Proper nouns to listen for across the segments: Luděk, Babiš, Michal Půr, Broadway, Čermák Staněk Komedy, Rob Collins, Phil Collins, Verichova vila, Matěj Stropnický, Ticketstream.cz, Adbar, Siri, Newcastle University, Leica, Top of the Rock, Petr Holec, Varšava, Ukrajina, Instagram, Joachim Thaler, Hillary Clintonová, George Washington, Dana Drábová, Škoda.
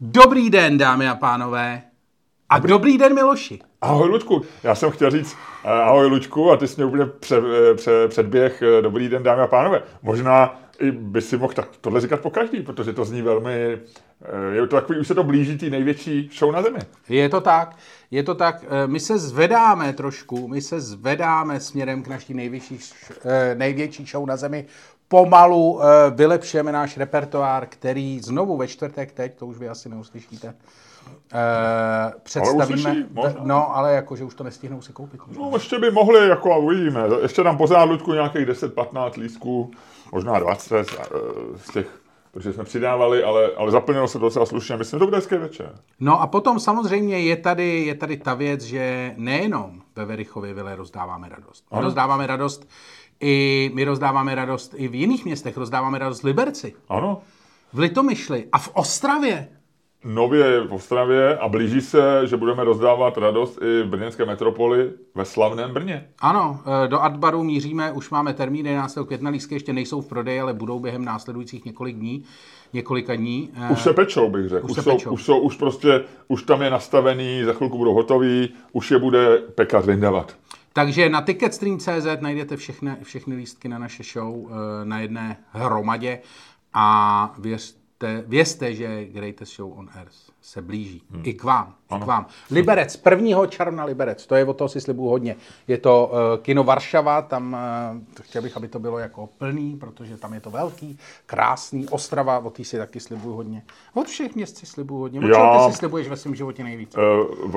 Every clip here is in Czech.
Dobrý den, dámy a pánové. A dobrý den, Miloši. Ahoj, Luďku. Já jsem chtěl říct ahoj, Luďku, a ty jsi mě úplně předběh. Dobrý den, dámy a pánové. Možná i by si mohl tohle říkat po každý, protože to zní velmi... Je to takový, už se to blíží té největší show na zemi. Je to tak, je to tak. My se zvedáme trošku, směrem k naší největší show na zemi. Pomalu vylepšujeme náš repertoár, který znovu ve čtvrtek teď, to už vy asi neuslyšíte, představíme. Ale uslyší, no, ale jakože už to nestihnou si koupit. Možná. No, ještě by mohli, jako a uvidíme. Ještě nám pořád, Ludku, nějakých 10-15 lístků, možná 20 z těch, protože jsme přidávali, ale zaplnilo se docela slušně. Myslím, že to bude hezký večer. No a potom samozřejmě je tady ta věc, že nejenom ve Verichově vile rozdáváme radost. My rozdáváme radost i v jiných městech. Rozdáváme radost v Liberci. Ano. V Litomyšli a v Ostravě. Nově v Ostravě a blíží se, že budeme rozdávat radost i v brněnské metropoli ve slavném Brně. Ano, do Adbaru míříme, už máme termín 11. května, lístky ještě nejsou v prodeji, ale budou během následujících několika dní. Už se pečou, bych řekl. Už tam je nastavený, za chvilku budou hotový, už je bude pekař vyndávat. Takže na Ticketstream.cz najdete všechny lístky na naše show na jedné hromadě a vězte, že Greatest Show on Earth se blíží. I k vám, ano. Liberec, 1. června Liberec, to je, od toho si slibuju hodně. Je to kino Varšava, tam chtěl bych, aby to bylo jako plný, protože tam je to velký, krásný. Ostrava, od té si taky slibuju hodně. Od všech měst si slibuju hodně. Od čeho ty si slibuješ ve svém životě nejvíc?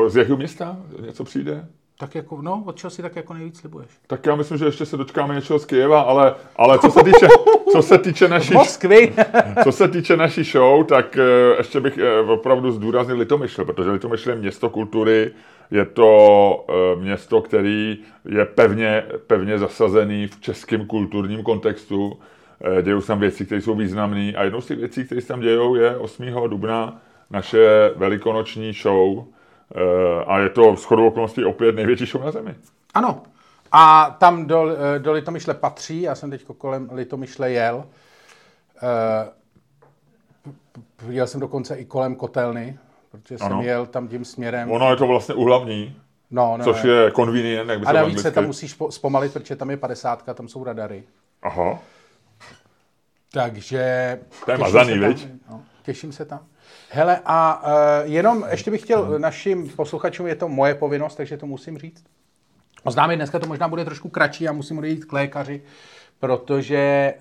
Z jakého města něco přijde? Tak jako, no, od čeho si tak jako nejvíc slibuješ? Tak já myslím, že ještě se dočkáme něčeho z Kyjeva, ale co se týče naší show, tak ještě bych opravdu zdůraznil Litomyšl, protože Litomyšl je město kultury, je to město, který je pevně zasazený v českém kulturním kontextu. Dějou se tam věci, které jsou významné a jednou z těch věcí, které se tam dějou, je 8. dubna naše velikonoční show. A je to shodou okolností opět největší show na zemi. Ano. A tam do Litomyšle patří, já jsem teď kolem Litomyšle jel. Jel jsem dokonce i kolem kotelny, protože jsem jel tam tím směrem. Ono je to vlastně uhlavní, což je convenient. A navíc se tam musíš zpomalit, protože tam je 50, tam jsou radary. Aha. Takže... To je mazaný, viď? No, těším se tam. Hele, a jenom ještě bych chtěl našim posluchačům, je to moje povinnost, takže to musím říct. Oznámit, dneska to možná bude trošku kratší, já musím odejít k lékaři, protože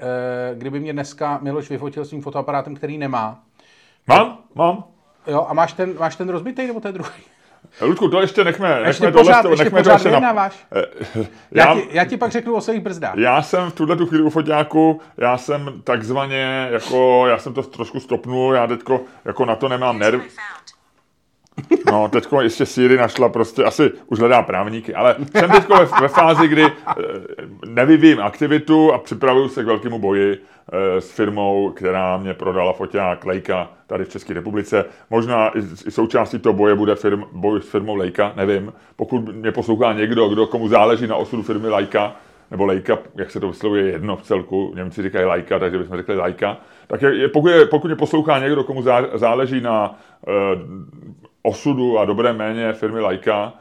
kdyby mě dneska Miloš vyfotil svým fotoaparátem, který nemá. Mám. Jo, a máš ten rozbitej, nebo ten druhý? Ludku, to ještě nechme pořád vyjednáváš. Já ti pak řeknu o svých brzdách. Já jsem v tuhletu chvíli u foťáku, já jsem to trošku stopnul, já teďko jako na to nemám nerv. No, teďko ještě Siri našla prostě, asi už hledá právníky, ale jsem teďko ve fázi, kdy nevyvím aktivitu a připravuju se k velkému boji s firmou, která mě prodala foťák Leica tady v České republice. Možná i součástí toho boje bude boj s firmou Leica, nevím. Pokud mě poslouchá někdo, komu záleží na osudu firmy Leica, nebo Leica, jak se to vyslovuje, jedno v celku, Němci říkají Leica, takže bychom řekli Leica. Tak pokud mě poslouchá někdo, komu záleží na osudu a dobré jméně firmy Leica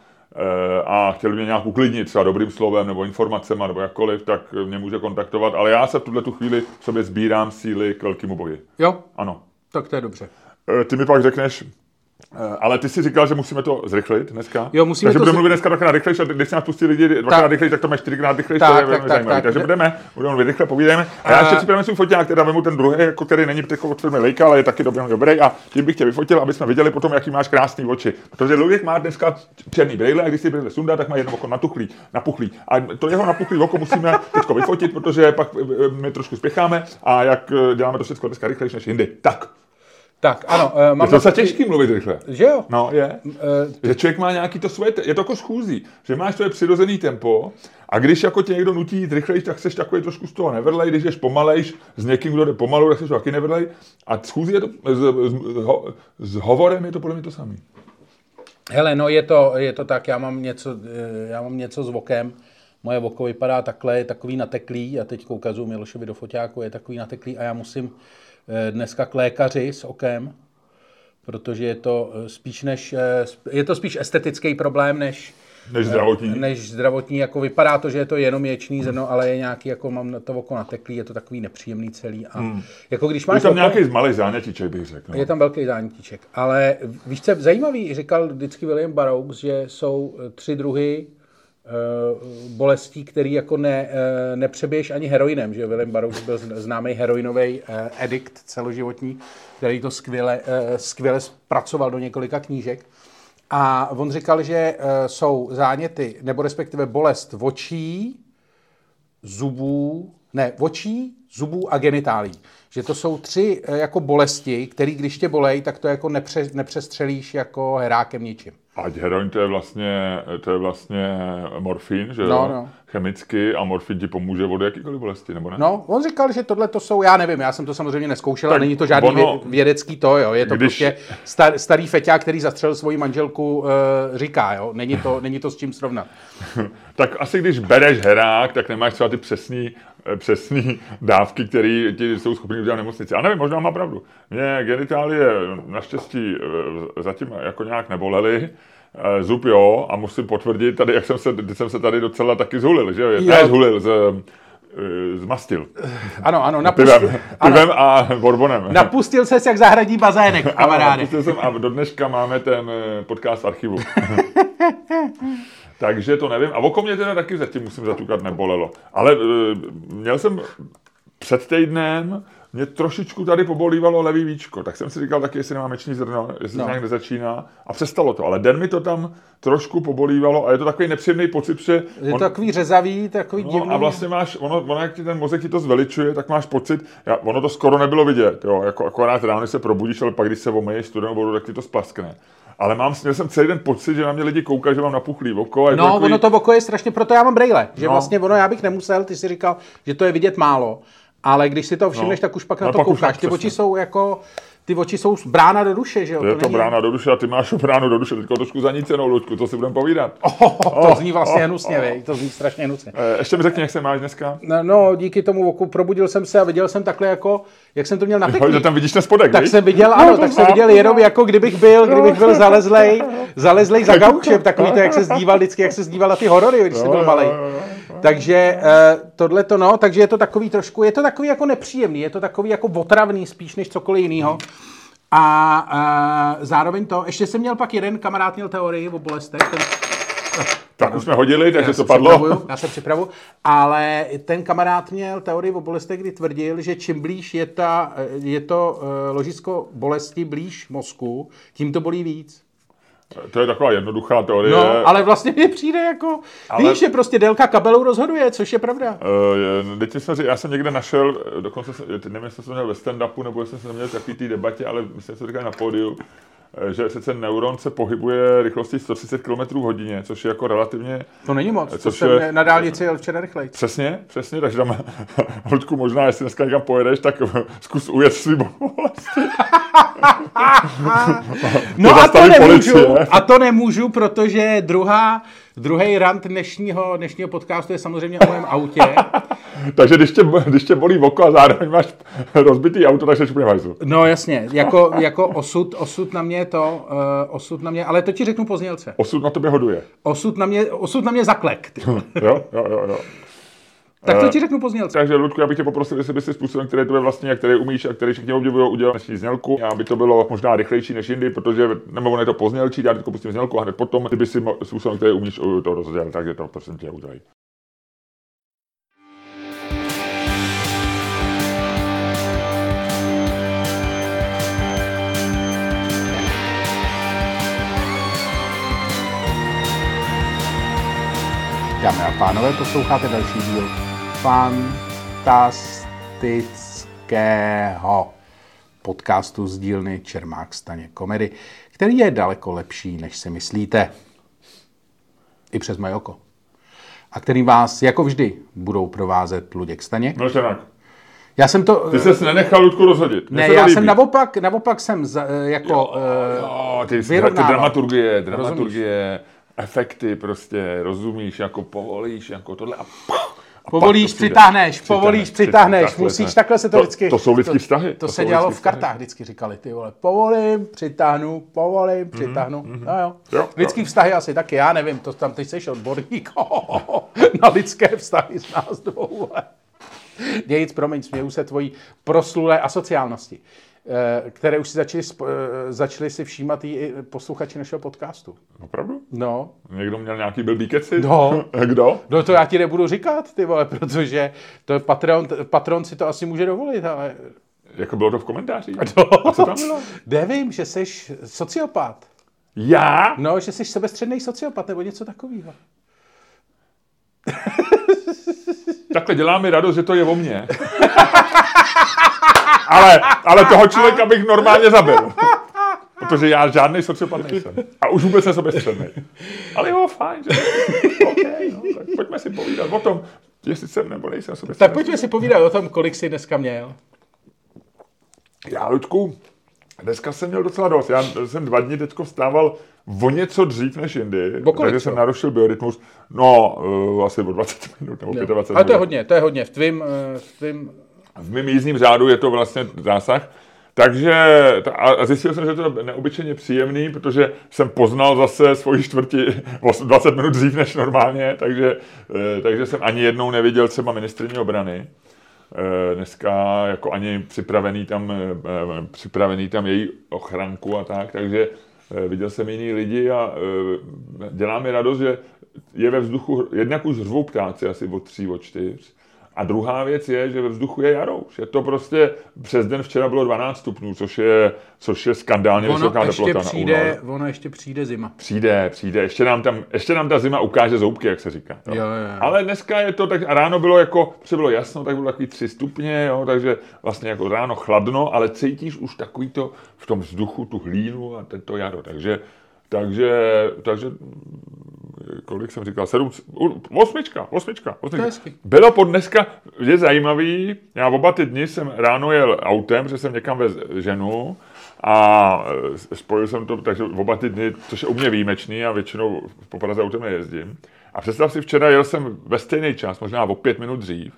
a chtěl mě nějak uklidnit třeba dobrým slovem nebo informacema nebo jakkoliv, tak mě může kontaktovat, ale já se v tuhle tu chvíli v sobě sbírám síly k velkému boji. Jo? Ano. Tak to je dobře. Ty mi pak řekneš, ale ty jsi říkal, že musíme to zrychlit dneska. Jo, musíme. Takže budeme mluvit dneska dvakrát rychlejš a když se nás pustí lidi dvakrát rychlejš, tak to máš čtyřikrát rychlejš, to je velmi zajímavé. Takže budeme mluvit rychle, povídáme. A já ještě připravím svůj foťák, teda vemu ten druhý, jako který není od firmy Leica, ale je taky dobrý a tím bych tě vyfotil, aby jsme viděli potom, jaký máš krásný oči. Protože Luděk má dneska černý brejle a když si brejle sundá, tak má jedno oko napuchlý. A to jeho napuchlý oko musíme teďko vyfotit, protože pak my trošku spěcháme a jak děláme to všechno dneska rychlejš než jindy. Tak. Tak, ano. Je to těžký mluvit rychle. Že jo? No, je. Že člověk má nějaký to svoje, je to jako schůzí, že máš tvoje přirozený tempo a když jako tě někdo nutí jít rychlejš, tak seš takový trošku z toho nevedlej, když ješ pomalejš s někým, kdo jde pomalu, tak seš taky nevedlej a schůzí je to, s hovorem je to podle mě to samý. Hele, no je to tak, já mám něco s vokem. Moje oko vypadá takhle, je takový nateklý a teď ukazuju Milošovi do foťáku, je takový nateklý a já musím dneska k lékaři s okem, protože je to spíš estetický problém, než zdravotní, jako vypadá to, že je to jenom ječný zrno, ale je nějaký, jako mám to oko nateklý, je to takový nepříjemný celý a jako když máš je tam oko, nějaký malý zánětíček, bych řekl. No. Je tam velký zánětíček, ale víš co, zajímavý, říkal vždycky William Burroughs, že jsou tři druhy bolestí, který jako nepřebiješ ani heroinem, že William Burroughs byl známý heroinový edikt celoživotní, který to skvěle zpracoval do několika knížek. A on říkal, že jsou záněty, nebo respektive bolest očí, zubů a genitálí. Že to jsou tři jako bolesti, které když tě bolej, tak to jako nepřestřelíš jako herákem ničím. A heroin to je vlastně morfín, že no. Chemicky a morfín ti pomůže od jakýkoliv bolesti, nebo ne? No, on říkal, že tohle to jsou, já nevím, já jsem to samozřejmě neskoušel, ale není to žádný vědecký to, jo. Je to prostě starý feťák, který zastřelil svoji manželku, říká, jo. Není to s čím srovnat. Tak asi když bereš herák, tak nemáš třeba ty přesný dávky, které ti jsou schopni udělat nemocnici. A nevím, možná má pravdu. Mě genitálie naštěstí zatím jako nějak nebolely. Zub jo, a musím potvrdit, tady, jak jsem se tady docela taky zhulil, že jo? Ne zhulil, zmastil. Ano, pivem a borbonem. Napustil ses jak zahradní bazének, kamaráde. Napustil jsem a do dneška máme ten podcast v archivu. Takže to nevím. A oko mě teda taky zatím musím zatukat nebolelo. Ale měl jsem před týdnem, mě trošičku tady pobolívalo levý víčko, tak jsem si říkal taky, jestli nemám meční zrno, jestli nějak nezačíná a přestalo to, ale den mi to tam trošku pobolívalo a je to takový nepříjemný pocit, že... Je to takový řezavý, takový divný. A vlastně máš, ono jak ti ten mozek ti to zveličuje, tak máš pocit, ono to skoro nebylo vidět, jo, jako akorát ráno se probudíš, ale pak když se omeješ studenou vodu, tak ti to splaskne. Ale měl jsem celý den pocit, že na mě lidi koukají, že mám napuchlý oko. No, takový... ono to oko je strašně, proto já mám brejle, že vlastně ono, já bych nemusel, ty si říkal, že to je vidět málo. Ale když si to všimneš, tak už pak na to koukáš. Ty oči jsou brána do duše, že jo? Je to brána do duše a ty máš bránu do duše. Teďko trošku zanícenou, Luďku, to si budeme povídat. To zní vlastně hnusně, vej. To zní strašně hnusně. Ještě mi řekni, jak se máš dneska? No, díky tomu oku probudil jsem se a viděl jsem takhle jako, jak jsem to měl nateklý. Jo, tam vidíš ten spodek, tak jsem viděl, jenom jako kdybych byl zalezlej za gaučem, takový to, jak se zdíval na ty horory, když jsem byl malej. Takže tohleto, no, takže je to takový trošku, je to takový jako nepříjemný, je to takový jako otravný spíš než cokoliv jinýho. A zároveň to, ještě jsem měl pak jeden kamarád, měl teorii o bolestech. Tak už jsme hodili, takže to padlo. Já se připravu, ale ten kamarád měl teorii o bolestech, kdy tvrdil, že čím blíž je to ložisko bolesti blíž mozku, tím to bolí víc. To je taková jednoduchá teorie. No, ale vlastně mi přijde jako... Víš, že prostě délka kabelů rozhoduje, což je pravda. Já jsem někde našel, dokonce, nevím, jestli jsem měl ve stand-upu, nebo jestli jsem měl v takový té debatě, ale myslím, že to říkali na pódiu, že přece neuron se pohybuje rychlostí 130 km/h, což je jako relativně... To není moc, což je, na dálnici jel včera rychlejc. Přesně, takže tam, Luďku, možná, jestli dneska někam pojedeš, tak zkus ujet svý bolesti. No a to nemůžu, protože druhý rant dnešního podcastu je samozřejmě o mém autě. Takže když tě bolí oko a zároveň máš rozbitý auto, tak se šupně vajzu. No jasně, jako osud na mě to, ale to ti řeknu po znělce. Osud na tobě hoduje. Osud na mě zaklek. Jo. Tak to ti řeknu po znělce. Takže, Ludku, já bych tě poprosil, jestli bys si způsobem, který tobě vlastní a který umíš a který všichni obdivují, udělal dnešní znělku. Aby to bylo možná rychlejší než jindy, protože nebo ne to po znělčí, já teďko pustím znělku a hned potom, kdyby si způsobem, který umíš, to rozdělal, takže to prosím tě udělej. Dámy a pánové, posloucháte další díl fantastického podcastu z dílny Čermák Staněk Komedy, který je daleko lepší, než si myslíte. I přes moje oko. A který vás, jako vždy, budou provázet Luděk Staněk. No, Čermák. Já jsem to... Ty ses nenechal, Ludku, rozhodit. Ne, já jsem naopak jsem jako... Jo, ty dramaturgie. Efekty prostě, rozumíš, jako povolíš, jako tohle a Povolíš, přitáhneš, přitáhneš, musíš, takhle se to vždycky... To jsou lidský vztahy. To se dělalo v kartách, vždycky říkali, ty vole, povolím, přitáhnu, no jo. Lidský vztahy asi taky, já nevím, to tam teď seš odborník, na lidské vztahy z nás dvou. Dějic, promiň, směju se tvojí proslulé asociálnosti, které už si začali si všímat i posluchači našeho podcastu. Opravdu? No. Někdo měl nějaký blbý keci? No. Kdo? No to já ti nebudu říkat, ty vole, protože to je Patron si to asi může dovolit, ale... Jako bylo to v komentářích? No. A co tam bylo? Nevím, že jsi sociopat. Já? No, že jsi sebestřednej sociopat nebo něco takového. Takhle dělá mi radost, že to je o mně. Ale toho člověka bych normálně zabil. Protože já žádnej sociopat nejsem. A už vůbec nesoběstřednej. Ale jo, fajn. Že... Okay, no, tak pojďme si povídat o tom, jestli jsem nebo nejsem soběstřednej. Tak pojďme si povídat o tom, kolik jsi dneska měl. Já, Ludku, dneska jsem měl docela dost. Já jsem 2 dny teďko vstával o něco dřív než jindy. Takže jsem narušil biorytmus. No, asi o 20 minut nebo 25 minut. Ale to je hodně, V tvým... V mým jízdním řádu je to vlastně zásah. Takže a zjistil jsem, že to je neobyčejně příjemný, protože jsem poznal zase svoji čtvrti 20 minut dřív než normálně, takže jsem ani jednou neviděl třeba ministryni obrany. Dneska jako ani připravený tam její ochranku a tak, takže viděl jsem jiný lidi a dělá mi radost, že je ve vzduchu, jednak už řvou ptáci asi od 3, od 4. A druhá věc je, že ve vzduchu je jaro. Je to prostě přes den včera bylo 12 stupňů, což je skandálně vysoká teplota na únor. Ono ještě přijde zima. Přijde. Ještě nám ta zima ukáže zoubky, jak se říká. Jo. Ale dneska je to tak, a ráno bylo jako, protože bylo jasno, tak bylo takový 3 stupně, jo, takže vlastně jako ráno chladno, ale cítíš už takový to v tom vzduchu, tu hlínu a to jaro. Takže kolik jsem říkal, 8. Bylo pod dneska, je zajímavý, já oba ty dny jsem ráno jel autem, že jsem někam vez ženu a spojil jsem to, takže oba ty dny, což je u mě výjimečný, a většinou po Praze autem nejezdím. A představ si, včera jel jsem ve stejný čas, možná o 5 minut dřív,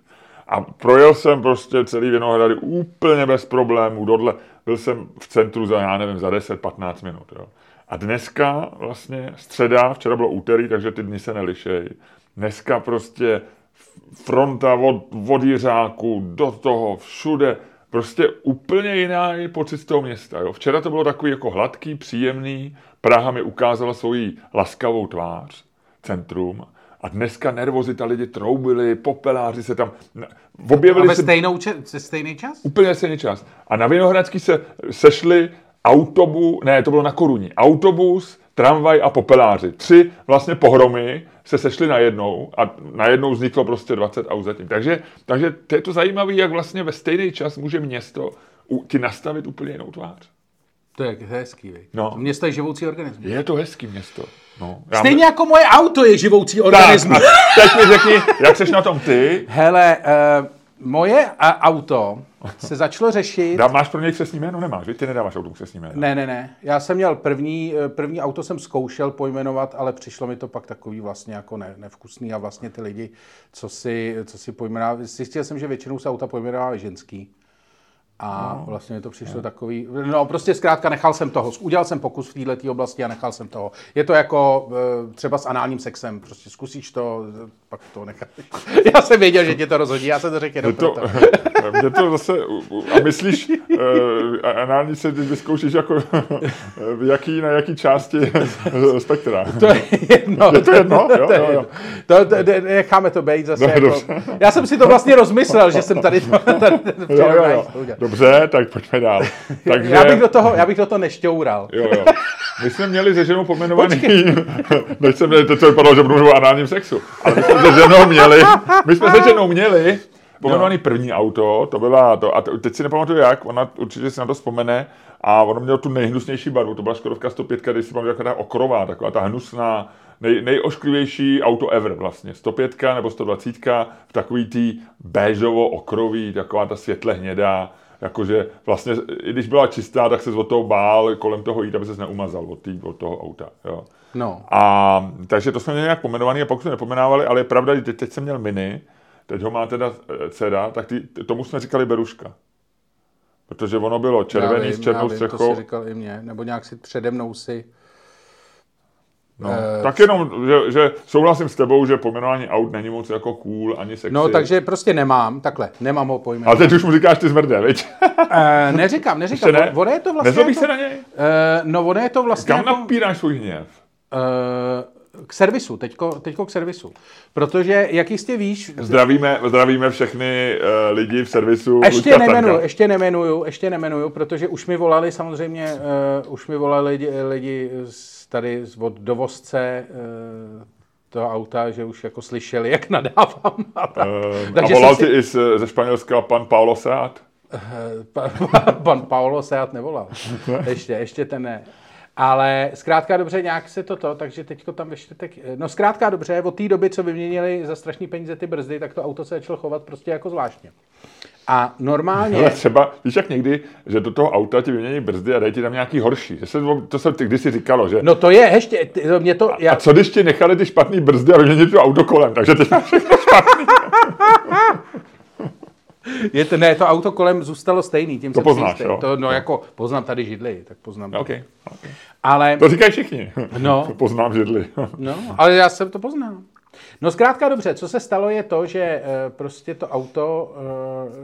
a projel jsem prostě celý Vinohrady úplně bez problémů, byl jsem v centru za 10-15 minut, jo. A dneska vlastně středa, včera bylo úterý, takže ty dny se nelišejí. Dneska prostě fronta od Jiřáku do toho všude, prostě úplně jiná je pocit z toho města. Jo. Včera to bylo takový jako hladký, příjemný, Praha mi ukázala svoji laskavou tvář, centrum. A dneska nervozita, lidi troubili, popeláři se tam... objevili se... stejný čas? Úplně stejný čas. A na Vinohradský se sešli... to bylo na Koruni. Autobus, tramvaj a popeláři. 3 vlastně pohromy se sešly najednou a najednou vzniklo prostě 20 aut zatím. Takže to je to zajímavé, jak vlastně ve stejný čas může město ti nastavit úplně jinou tvář. To je hezký, víc. No. Město je živoucí organismus. Je to hezký město. No, stejně jako moje auto je živoucí organismus. Tak mi řekni, jak seš na tom ty? Hele, moje auto se začalo řešit... Máš pro něj křestní jméno? Nemáš, víš? Ty nedáváš auto křestní jméno. Ne. Já jsem měl první auto, jsem zkoušel pojmenovat, ale přišlo mi to pak takový vlastně jako nevkusný a vlastně ty lidi, co si pojmenovali... Zjistil jsem, že většinou se auta pojmenovali ženský. A vlastně mi to přišlo takový... No prostě zkrátka nechal jsem toho. Udělal jsem pokus v této oblasti a nechal jsem toho. Je to jako třeba s análním sexem. Prostě zkusíš to, pak to necháš. Já jsem věděl, že tě to rozhodí. Já jsem to řekl jenom proto. Mě to zase... A myslíš, anální se vyzkoušíš jako na jaký části spektra? To je jedno. Je to jedno? Jo. Necháme to být zase. Jako... Já jsem si to vlastně rozmyslel, že jsem tady... Dobře, tak pojďme dál. Takže... Já bych do toho nešťoural. Jo. My jsme měli se ženou pomenovaný... Teď jsem měli, to vypadalo, že budu mluvit o análním sexu. Ale my jsme se ženou měli pomenovaný první auto, to byla to. A teď si nepamatuju jak, ona určitě si na to vzpomene. A ono mělo tu nejhnusnější barvu, to byla Škodovka 105, když si pamatuju, taková ta okrová, taková ta hnusná, nejošklivější auto ever vlastně. 105 nebo 120 v takový tý béžovo-okrový, taková ta světle hnědá. Jakože vlastně, i když byla čistá, tak se od toho bál kolem toho jít, aby ses neumazal od toho auta. Jo. No. A takže to jsme měli nějak pomenovaný a pokud jsme nepomenávali, ale je pravda, že teď jsem měl Mini, Teď ho má teda dcera, tak tomu jsme říkali beruška. Protože ono bylo červený s černou střechou. To si říkal i mě, nebo nějak si přede mnou si... No, tak jenom, že souhlasím s tebou, že pojmenování aut není moc jako cool, ani sexy. No, takže prostě nemám ho pojmenovat. Ale teď už mu říkáš ty zmrde, viď? Neříkám. Ne? Ono je to vlastně... Nezlobíš se na něj? No, ono je to vlastně... Kam jako... napíráš svůj hněv? K servisu, teďko k servisu. Protože, jak jistě víš... Zdravíme všechny lidi v servisu. Ještě nemenuju, protože už mi volali samozřejmě, lidi tady od dovozce toho auta, že už jako slyšeli, jak nadávám. A volal ti i ze Španělska pan Paulo Seat? Pan Paulo Seat nevolal. Ještě ten ne. Ale zkrátka dobře, nějak se toto, takže teďko tam ve čtvrtek... No zkrátka dobře, od té doby, co vyměnili za strašný peníze ty brzdy, tak to auto se začalo chovat prostě jako zvláštně. A normálně... Ale třeba, víš jak někdy, že do toho auta ti vymění brzdy a dají ti tam nějaký horší. To se ty kdysi říkalo, že... No to je, ještě... Mě to, já... A co když ti nechali ty špatný brzdy a vyměnili to auto kolem, takže teď máš všechno špatný. To auto kolem zůstalo stejný, tím to se poznáš, jo? Jako poznám tady židli, tak poznám. Okay. Ale to říkají všichni. No. Poznám židli. No, ale já jsem to poznal. No zkrátka dobře, co se stalo je to, že prostě to auto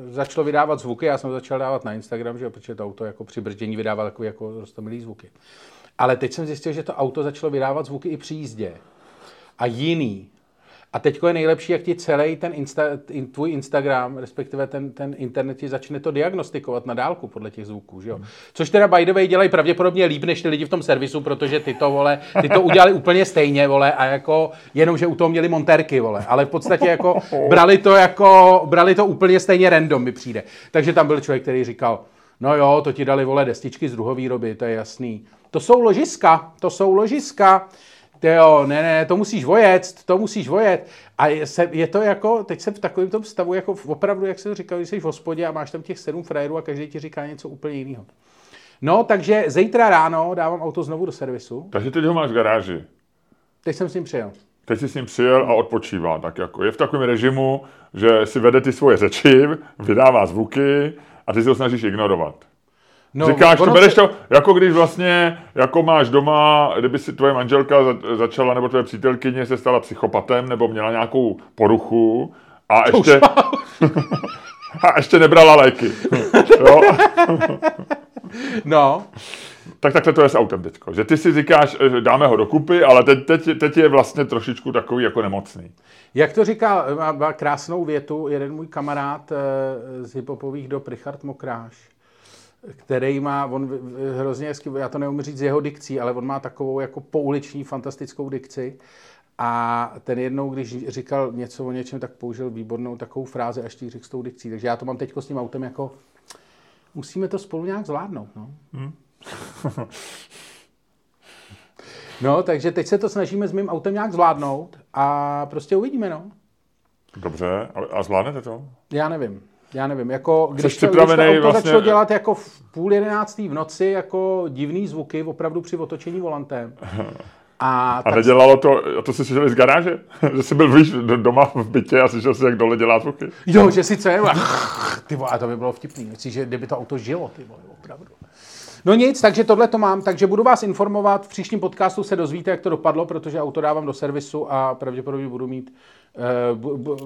začalo vydávat zvuky, já jsem začal dávat na Instagram, že protože to auto jako při brzdění vydává takové jako roztomilý zvuky. Ale teď jsem zjistil, že to auto začalo vydávat zvuky i při jízdě. A jiný. A teďko je nejlepší, jak ti celý ten tvůj Instagram, respektive ten internet ti začne to diagnostikovat na dálku podle těch zvuků, že jo? Což teda by the way dělají pravděpodobně líp než ty lidi v tom servisu, protože ty to udělali úplně stejně, vole, a jako jenom že u toho měli montérky, vole, ale v podstatě jako brali to úplně stejně random, mi přijde. Takže tam byl člověk, který říkal: "No jo, to ti dali, vole, destičky z druhovýroby, to je jasný. To jsou ložiska." Ne, to musíš vojet. A je to jako, teď jsem v takovém tom stavu, jako opravdu, jak jsem říkal, když jsi v hospodě a máš tam těch 7 frajerů a každý ti říká něco úplně jiného. No, takže zítra ráno dávám auto znovu do servisu. Takže teď ho máš v garáži. Teď jsi s ním přijel a odpočívá. Tak jako je v takovém režimu, že si vede ty svoje řeči, vydává zvuky a ty si ho snažíš ignorovat. No, říkáš, bereš to, jako když vlastně, jako máš doma, kdyby si tvoje manželka začala, nebo tvoje přítelkyně se stala psychopatem, nebo měla nějakou poruchu a ještě... a ještě nebrala léky. Jo? No. Tak takhle to je s autem teďko. Že ty si říkáš, dáme ho do kupy, ale teď je vlastně trošičku takový jako nemocný. Jak to říká, má krásnou větu jeden můj kamarád z hiphopových dob, Richard Mokráš, který má, on hrozně hezky, já to neumím říct z jeho dikcí, ale on má takovou jako pouliční fantastickou dikci a ten jednou, když říkal něco o něčem, tak použil výbornou takovou frázi a štířik s tou dikcí, takže já to mám teďko s tím autem jako, musíme to spolu nějak zvládnout, no. No, takže teď se to snažíme s mým autem nějak zvládnout a prostě uvidíme, no. Dobře, a zvládnete to? Já nevím, jako když to auto začalo dělat jako v 22:30 v noci, jako divný zvuky, opravdu při otočení volantem. A nedělalo to, a to jsi slyšel z garáže? Že jsi byl doma v bytě a slyšel jsi, jak dole dělá zvuky? Jo, že si co je, a to by bylo vtipný, myslím, že kdyby to auto žilo, ty vole, opravdu. No nic, takže tohle to mám, takže budu vás informovat, v příštím podcastu se dozvíte, jak to dopadlo, protože auto dávám do servisu a pravděpodobně budu mít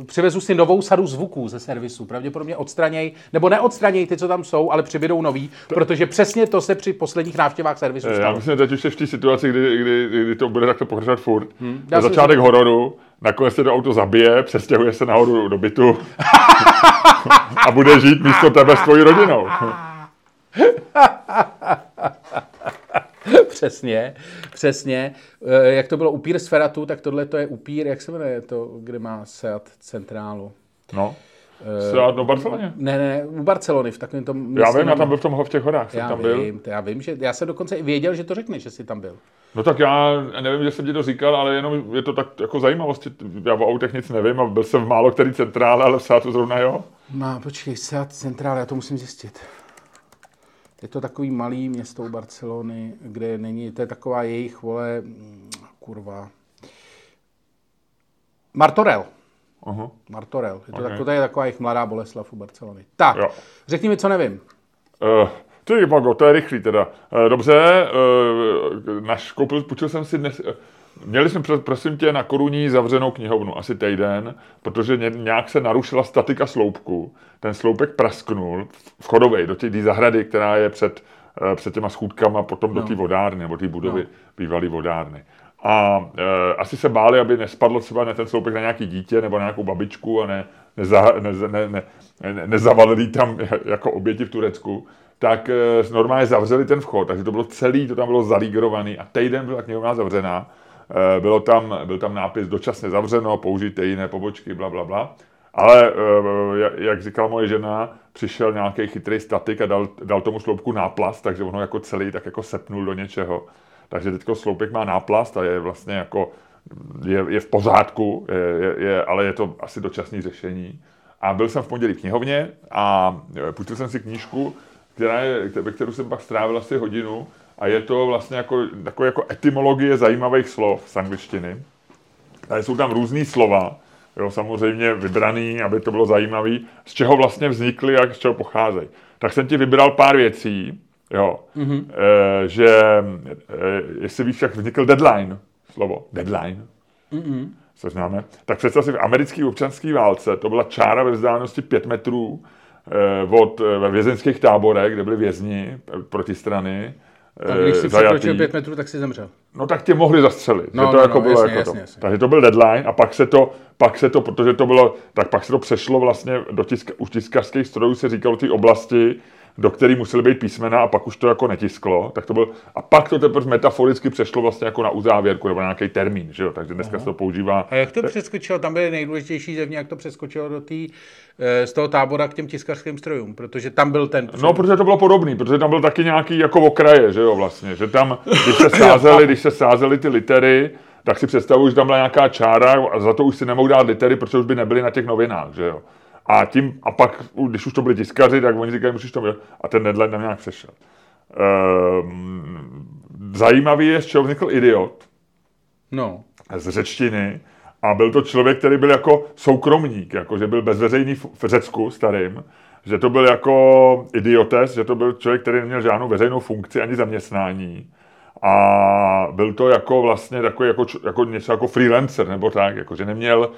přivezu si novou sadu zvuků ze servisu. Pravděpodobně odstraněj, nebo neodstraněj ty, co tam jsou, ale přibydou nový, protože přesně to se při posledních návštěvách servisu stalo. Já myslím, že teď už jsi v té situaci, kdy to bude takto pokračovat furt. Na začátek hororu, nakonec se to auto zabije, přestěhuje se nahoru do bytu a bude žít místo tebe s tvojí rodinou. Přesně. Jak to bylo upír z Feratu, tak tohle to je upír, jak se jmenuje to, kde má Seat centrálu? No, Seat do Barcelony. Ne, u Barcelony, v takovém tom... Já vím, já tam byl v těch horách, jsem tam byl. Já jsem dokonce i věděl, že to řekneš, že jsi tam byl. No tak já nevím, že jsem ti to říkal, ale jenom je to tak jako zajímavost, já o autech nic nevím a byl jsem v málo který centrále, ale v Seatu zrovna jo. No, počkej, Seat centrále, já to musím zjistit. Je to takový malý město u Barcelony, kde není, to je taková jejich, vole, kurva. Martorell. Aha. Martorell. Je to, okay. To je taková jejich mladá Boleslav u Barcelony. Tak, jo. Řekni mi, co nevím. To je rychlý teda. Dobře, půjčil jsem si dnes... Měli jsme, prosím tě, na Koruní zavřenou knihovnu asi týden, protože nějak se narušila statika sloupku. Ten sloupek prasknul vchodovej do té zahrady, která je před těma schůdkama, potom do té vodárny, nebo té budovy bývalé vodárny. A asi se báli, aby nespadlo třeba ten sloupek na nějaký dítě nebo na nějakou babičku a nezavalili tam jako oběti v Turecku. Tak normálně zavřeli ten vchod, takže to bylo celý, to tam bylo zalígrovaný a týden byla knihovna zavřená. Byl tam nápis dočasně zavřeno, použijte jiné pobočky, bla, bla, bla. Ale jak říkala moje žena, přišel nějaký chytrý statik a dal tomu sloupku náplast, takže ono jako celý tak jako sepnul do něčeho. Takže teďko sloupek má náplast a je vlastně jako, je v pořádku, ale je to asi dočasné řešení. A byl jsem v pondělí v knihovně a půjčil jsem si knížku, kterou jsem pak strávil asi hodinu, a je to vlastně jako etymologie zajímavých slov z angličtiny. Tady jsou tam různý slova, jo, samozřejmě vybraný, aby to bylo zajímavý, z čeho vlastně vznikly a z čeho pocházejí. Tak jsem ti vybral pár věcí, jo, jestli víš, jak vznikl deadline, slovo deadline, co známe. Tak představ si, v americké občanské válce to byla čára ve vzdálenosti 5 metrů od vězeňských táborek, kde byli vězni protistrany. Když si překročil 5 metrů, tak si zemřel. No tak tě mohli zastřelit. Jasně. Takže to byl deadline a pak se to, protože to bylo, tak pak se to přešlo vlastně do tiskařských strojů, se říkalo ty oblasti, do které musely být písmena a pak už to jako netisklo. Tak to byl, a pak to teprve metaforicky přešlo vlastně jako na uzávěrku nebo na nějaký termín, že jo? Takže dneska se to používá. A jak to přeskočilo? Tam byly nejdůležitější země, jak to přeskočilo z toho tábora k těm tiskařským strojům, protože tam byl ten... Před... No, protože to bylo podobný, protože tam byl taky nějaký jako okraje, že jo, vlastně, že tam, když se sázely ty litery, tak si představuji, že tam byla nějaká čára a za to už si nemohl dát litery, protože už by nebyly na těch novinách, že jo. A pak, když už to byli tiskaři, tak oni říkají, musíš to mít. A ten deadline tam nějak přešel. Zajímavý je, z čeho vznikl idiot. No. Z řečtiny. A byl to člověk, který byl jako soukromník, jako že byl bezveřejný v Řecku starým, že to byl jako idiotes, že to byl člověk, který neměl žádnou veřejnou funkci ani zaměstnání. A byl to jako vlastně takový jako něco jako freelancer nebo tak, jako že nebyl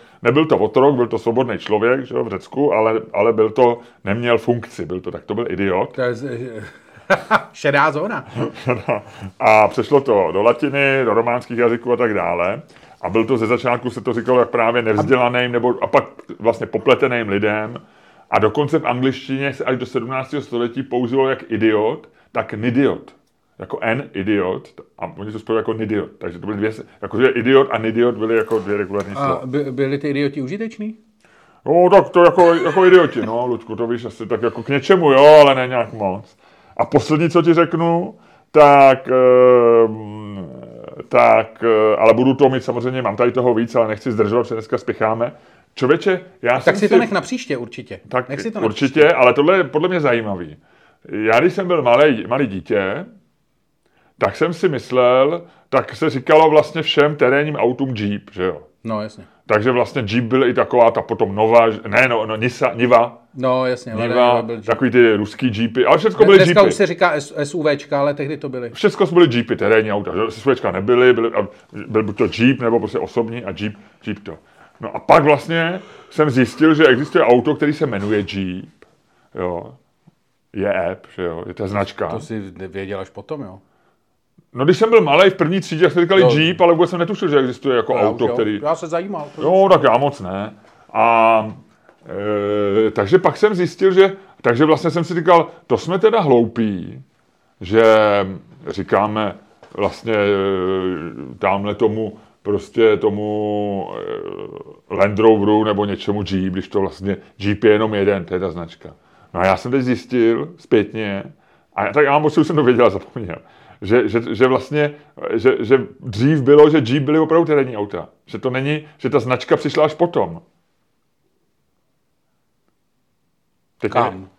to otrok, byl to svobodný člověk, že jo, v Řecku, ale byl to, neměl funkci, to byl idiot. To je šedá zóna. A přešlo to do latiny, do románských jazyků a tak dále. A byl to ze začátku, se to říkalo jak právě nevzdělaným nebo a pak vlastně popleteným lidem. A dokonce v angličtině se až do 17. století použilo jak idiot, tak nidiot. Jako n-idiot a oni to spojili jako nidiot. Takže to byly dvě, jakože idiot a nidiot byly jako dvě regulární slova. A byli ty idioti užiteční? No tak to jako idioti, no Luďku, to víš asi tak jako k něčemu, jo, ale ne nějak moc. A poslední, co ti řeknu, tak ale budu to mít samozřejmě, mám tady toho víc, ale nechci zdržovat, protože dneska spěcháme. Člověče, tak si to nech na příště určitě. Tak si to určitě, napříště. Ale tohle je podle mě zajímavý. Já když jsem byl malý dítě, tak jsem si myslel, tak se říkalo vlastně všem terénním autům Jeep, že jo? No, jasně. Takže vlastně Jeep byl i taková ta potom nová, Niva. No, jasně. Niva, takový ty ruský Jeepy, ale všechno byly Jeepy. Dneska už se říká SUVčka, ale tehdy to byly. Všechno byly Jeepy, terénní auta, že? SUVčka nebyly, byl buď to Jeep, nebo prostě osobní a Jeep to. No a pak vlastně jsem zjistil, že existuje auto, který se jmenuje Jeep, jo. Je app, že jo, je ta značka. To si věděl až potom, jo? No, když jsem byl malej v první třídě, tak jsme říkali Jeep, ale vůbec jsem netušil, že existuje jako auto, který... Já se zajímal. Jo, tak já moc ne. Takže pak jsem zjistil, že... Takže vlastně jsem si říkal, to jsme teda hloupí, že říkáme vlastně tamhle tomu, prostě tomu Land Roveru nebo něčemu Jeep, když to vlastně... Jeep je jenom jeden, to je ta značka. No a já jsem teď zjistil zpětně, a tak já moc už jsem to věděl, zapomněl. Že vlastně, že dřív bylo, že Jeep byly opravdu terénní auta. Že to není, že ta značka přišla až potom. Teď kam? Nevím.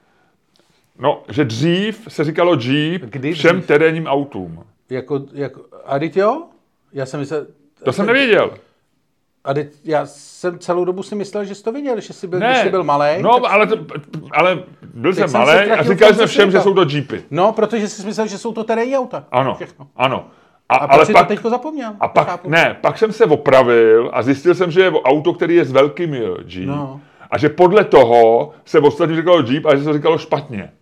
No, že dřív se říkalo Jeep všem terénním autům. Jako, a teď jo? Já jsem myslel... To jsem nevěděl. A já jsem celou dobu si myslel, že jsi to viděl, že jsi byl malej. No, ale byl jsem malej a říkal jsem všem, že jsou to jeepy. No, protože jsi myslel, že jsou to terénní auta. Ano, všechno. Ano. A ale pak, to teďko zapomněl. A pak, ne, pak jsem se opravil a zjistil jsem, že je auto, který je s velkým jeep. No. A že podle toho se ostatně říkalo jeep a že se říkalo špatně.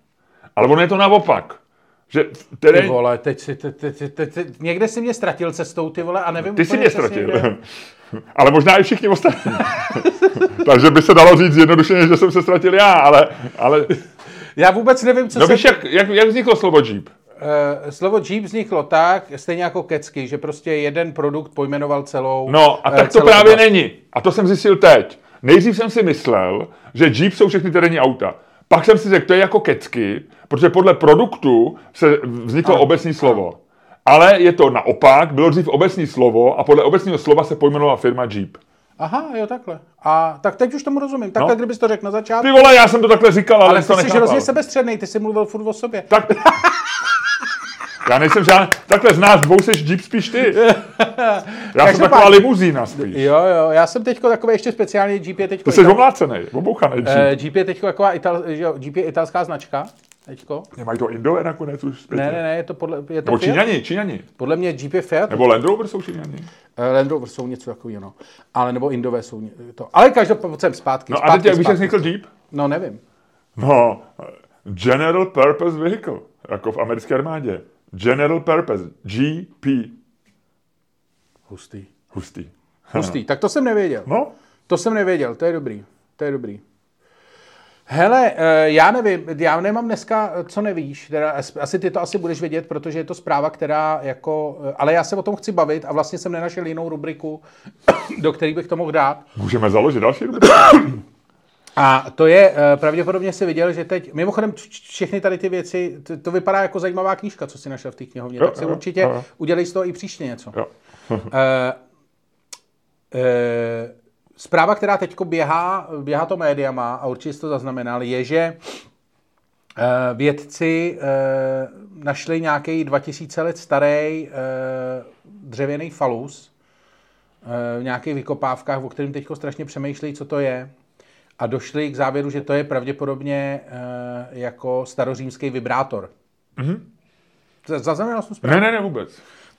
Ale ono je to naopak. Že terén... Ty vole, teď někde si mě ztratil cestou, ty vole, a nevím... Ty si mě ztratil. Ale možná i všichni ostatní. Takže by se dalo říct jednoduše, že jsem se ztratil já, ale... Já vůbec nevím, co se... No víš, jak vzniklo slovo jeep? Slovo jeep vzniklo tak, stejně jako kecky, že prostě jeden produkt pojmenoval celou... No a tak to právě není. A to jsem zjistil teď. Nejdřív jsem si myslel, že jeep jsou všechny terénní auta. Pak jsem si řekl, to je jako kecky, protože podle produktu se vzniklo obecní slovo. Ale je to naopak, bylo dřív obecní slovo a podle obecního slova se pojmenovala firma Jeep. Aha, jo, takhle. A tak teď už tomu rozumím. Takhle, no. Kdybys to řekl na začátku. Ty vole, já jsem to takhle říkal, ale to nechápal. Ale ty jsi hrozně sebestřednej, ty jsi mluvil furt o sobě. Tak... Já nejsem žádný... Takhle z nás dvou seš Jeep spíš ty. Já jsem taková limuzína spíš. Jo, já jsem teďko takový ještě speciálně Jeep je teďko... Ty jsi omlácenej, obouchanej Jeep. Jeep je teďko taková italská značka. Teďko. Nemají to Indové nakonec už zpětně? Ne, je to podle... Je to Číňani. Podle mě Jeep je Fiat. Nebo Land Rover jsou Číňani. Land Rover jsou něco takového, no. Ale nebo Indové jsou to. Ale každopádně jsem zpátky. No a teď jak víš, jak vznikl Jeep? No nevím. No, General Purpose Vehicle, jako v americké armádě. General Purpose, GP. Hustý, tak to jsem nevěděl. No? To jsem nevěděl, to je dobrý. Hele, já nevím, já nemám dneska, co nevíš, teda asi ty to asi budeš vědět, protože je to zpráva, která jako, ale já se o tom chci bavit a vlastně jsem nenašel jinou rubriku, do které bych to mohl dát. Můžeme založit další rubriku. A to je, pravděpodobně si viděl, že teď, mimochodem všechny tady ty věci, to vypadá jako zajímavá knížka, co si našel v té knihovně, jo, tak si určitě udělej z toho i příště něco. Zpráva, která teďko běhá to médiama a určitě jsi to zaznamenal, je, že vědci našli nějaký 2000 let starý dřevěný falus v nějakých vykopávkách, o kterém teďko strašně přemýšlejí, co to je. A došli k závěru, že to je pravděpodobně jako starořímský vibrátor. Mm-hmm. Zaznamenal jsem správně? Ne, vůbec.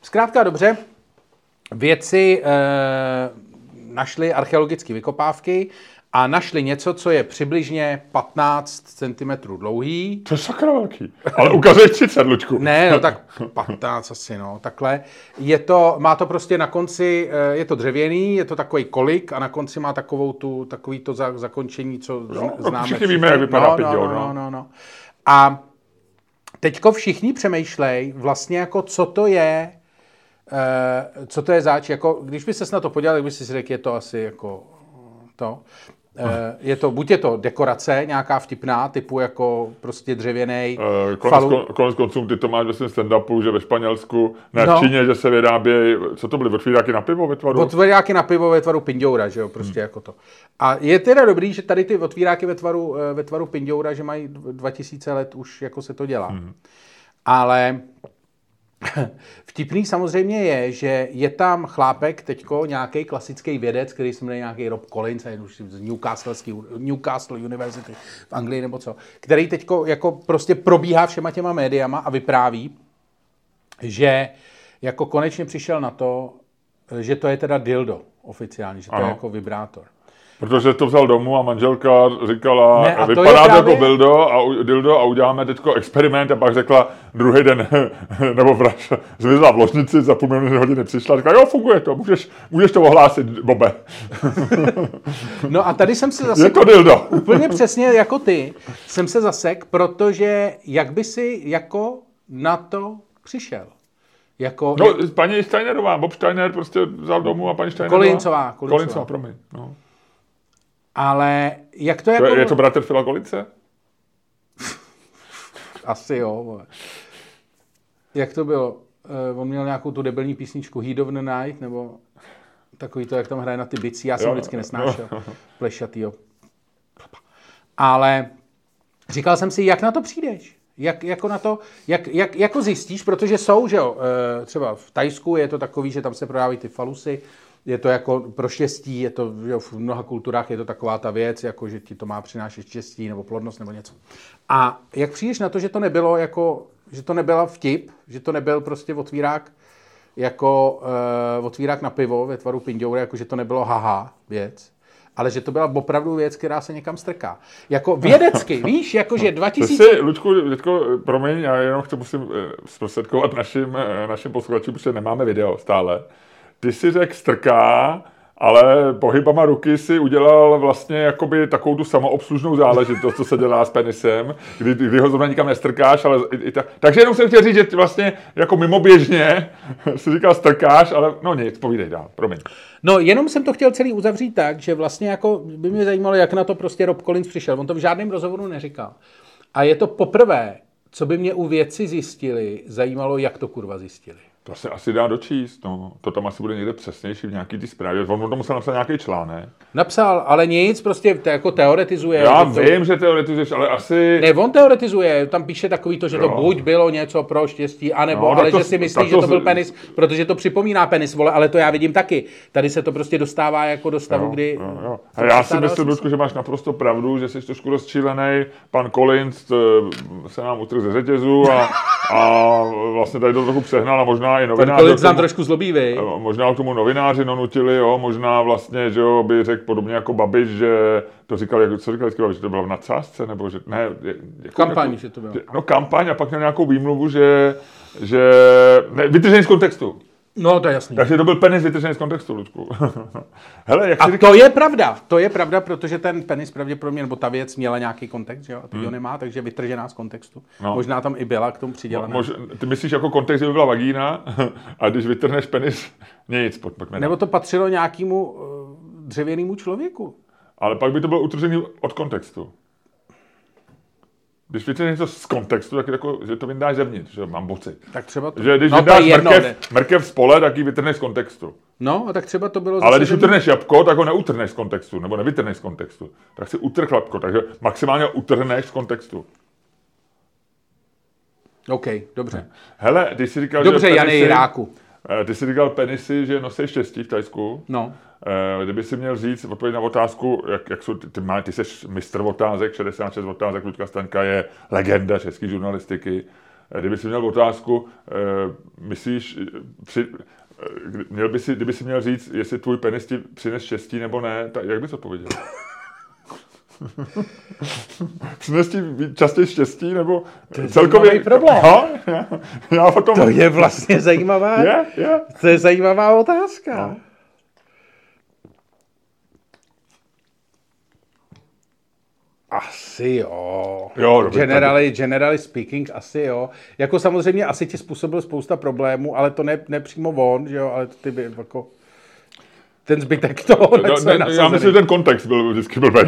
Zkrátka dobře, vědci našli archeologické vykopávky a našli něco, co je přibližně 15 cm dlouhý. To je sakra velký. Ale ukazuje 30, Luďku. Ne, no tak 15 asi, no, takhle. Má to prostě na konci, je to dřevěný, je to takový kolik a na konci má takový to zakončení, co známe. Všichni víme, jak vypadá pidion. No. A teďko všichni přemýšlej vlastně jako, co to je zač. Jako, když by ses na to podíval, tak by si řekl, je to asi jako... buď je to dekorace nějaká vtipná, typu jako prostě dřevěnej falu. Konec konců, ty to máš ve svém stand-upu, že ve Španělsku, v Číně, že se vyrábějí, co to byly, otvíráky na pivo ve tvaru? Otvíráky na pivo ve tvaru pindoura, že jo, prostě jako to. A je teda dobrý, že tady ty otvíráky ve tvaru pindoura, že mají 2000 let už jako se to dělá. Hmm. Ale... Vtipný samozřejmě je, že je tam chlápek teďko, nějaký klasický vědec, který se jmenuje nějaký Rob Collins, z Newcastle University v Anglii nebo co, který teďko jako prostě probíhá všema těma médiama a vypráví, že jako konečně přišel na to, že to je teda dildo oficiálně, že to je jako vibrátor. Protože to vzal domů a manželka říkala, vypadá to jako dildo a uděláme teďko experiment a pak řekla druhý den, nebo zmizla v ložnici, za půl minuty hodiny přišla a řekla, jo, funguje to, můžeš to ohlásit, Bobe. No a tady jsem se zasek. Je to dildo. Úplně přesně jako ty jsem se zasek, protože jak by si jako na to přišel? Jako... No, paní Steinerová, Bob Steiner prostě vzal domů a paní Steinerová. Kolincová, promiň, no. Ale jak to je... Jako... Je to bratr Phila Collinse? Asi jo, vole. Jak to bylo? On měl nějakou tu debilní písničku Heat of the Night, nebo takový to, jak tam hraje na ty bicí. Já jsem vždycky nesnášel. Plešatýho. Ale říkal jsem si, jak na to přijdeš? Jak zjistíš? Protože jsou, že jo, třeba v Tajsku je to takový, že tam se prodávají ty falusy, je to jako pro štěstí, je to v mnoha kulturách je to taková ta věc, jako že ti to má přinášet štěstí nebo plodnost nebo něco. A jak přijdeš na to, že to nebylo jako, že to nebyla vtip, že to nebyl prostě otvírák jako otvírák na pivo ve tvaru pindoura, jako že to nebylo haha věc, ale že to byla opravdu věc, která se někam strká. Jako vědecky, víš, jakože 2000... To si, Luďku, dětko, promiň, já jenom to musím zprostředkovat našim posluchačům, protože nemáme video stále. Ty si řekl strká, ale pohybama ruky si udělal vlastně jakoby takovou tu samoobslužnou záležitost, co se dělá s penisem, kdy ho zrovna nikam nestrkáš, ale i tak. Takže jenom jsem chtěl říct, že vlastně jako mimoběžně si říkal strkáš, ale no nic, povídej dál, promiň. No jenom jsem to chtěl celý uzavřít tak, že vlastně jako by mě zajímalo, jak na to prostě Rob Collins přišel. On to v žádném rozhovoru neříkal. A je to poprvé, co by mě u věci zjistili, zajímalo, jak to kurva zjistili. To se asi dá dočíst, no. To tam asi bude někde přesnější v nějaký ty zprávě. On to musel napsat nějaký článek. Napsal, ale nic, prostě jako teoretizuje. Já vím, že teoretizuješ, ale asi... Ne, on teoretizuje, tam píše takový to, že jo. To buď bylo něco pro štěstí, anebo, no, ale to, že si myslí, že to byl penis, protože to připomíná penis, vole, ale to já vidím taky. Tady se to prostě dostává jako do stavu, jo, kdy... Jo, jo. A já si myslím, Ludku, že máš naprosto pravdu, že jsi trošku rozčílený. Pan Collins se nám utrhl ze řetězu a vlastně tady to trochu přehnal a možná i novináři... Ten Collins nám trošku zlobivý. Možná k tomu novináři nonutili, jo, možná vlastně, že jo, by řekl podobně jako Babiš, že to říkal, co říkal Babiš, že to bylo v nadsázce, nebo že... Ne, jako, kampaň, že to bylo. No kampaň a pak měl nějakou výmluvu, že ne, vytržený z kontextu. No, to je jasný. Takže to byl penis vytržený z kontextu, Ludku. Hele, jak a to je pravda, protože ten penis pravděpodobně, nebo ta věc měla nějaký kontext, jo, a teď ho nemá, takže vytržená z kontextu. No. Možná tam i byla k tomu přidělená. Ty myslíš jako kontext, že by byla vagína a když vytrhneš penis, nic, pojďme. Nebo to patřilo nějakému dřevěnému člověku. Ale pak by to bylo utržený od kontextu. Když vytřeneš něco z kontextu, tak jako, že to vyndáš zevnitř, že mám boci. Tak třeba to... Že když vyndáš mrkev z pole, tak ji vytrhneš z kontextu. No, a tak třeba to bylo... Ale když utrhneš jabko, tak ho neutrhneš z kontextu, nebo nevytrhneš z kontextu. Tak si utrhl jabko, takže maximálně utrhneš z kontextu. OK, dobře. Hele, ty jsi říkal, dobře, že... Dobře, Jany Jiráku. Ty jsi říkal penisy, že nosí štěstí v Tajsku. No. Kdyby si měl říct, odpověď na otázku, jak jsou, ty jsi mistr otázek, 66 otázek, Luďka Staňka je legenda české žurnalistiky. Kdyby si měl otázku, myslíš, kdyby si měl říct, jestli tvůj penis ti přines štěstí nebo ne, tak jak bys odpověděl? Přines ti častěji štěstí, nebo to je celkově... problém. Ha? Já potom... To je vlastně zajímavá, yeah. To je zajímavá otázka. No. Asi jo. Generally speaking, asi jo. Jako samozřejmě asi ti způsobil spousta problémů, ale to ne přímo on, že jo, ale ty by jako... Ten zbytek toho, já myslím, že ten kontext byl vždycky blbý.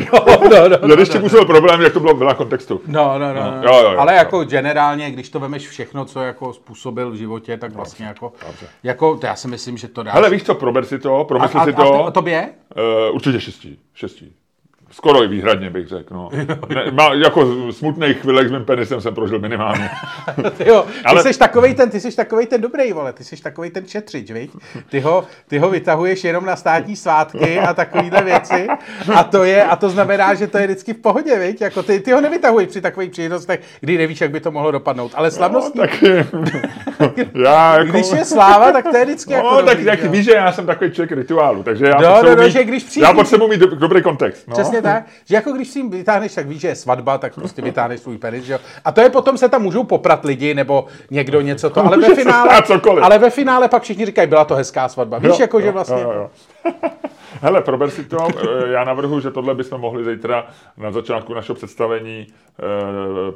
Když ti působil problém, jak to bylo v kontextu. No. Jo, ale jako generálně, když to vemeš všechno, co jako způsobil v životě, tak vlastně jako to já si myslím, že to dá. Hele, víš co, prober si to, promysli si to. A tobě? Určitě šestí. Skoro i výhradně bych řekl, no. Jako smutných chvílek s mým penisem jsem prožil minimálně. Jo, ale... ty jsi takovej ten dobrý, vole, ty jsi takovej ten šetřič, viď? Ty ho vytahuješ jenom na státní svátky a takovýhle věci a to znamená, že to je vždycky v pohodě, viď? Jako ty ho nevytahuješ při takových příležitostech, kdy nevíš, jak by to mohlo dopadnout, ale slavnostní. No, taky... jako... Když je sláva, tak to je vždycky jako dobrý, tak jak víš, že já jsem takový člověk rituálu, takže já potřebuji mít dobrý kontext, no. Přesně tak, že jako když si jim vytáhneš, tak víš, že je svatba, tak prostě vytáhneš svůj penis, že jo. A to je potom se tam můžou poprat lidi, nebo někdo něco to, ale ve finále pak všichni říkají, byla to hezká svatba, víš, jako že vlastně... Jo. Hele, prober si to, já navrhuji, že tohle bychom mohli zítra na začátku našeho představení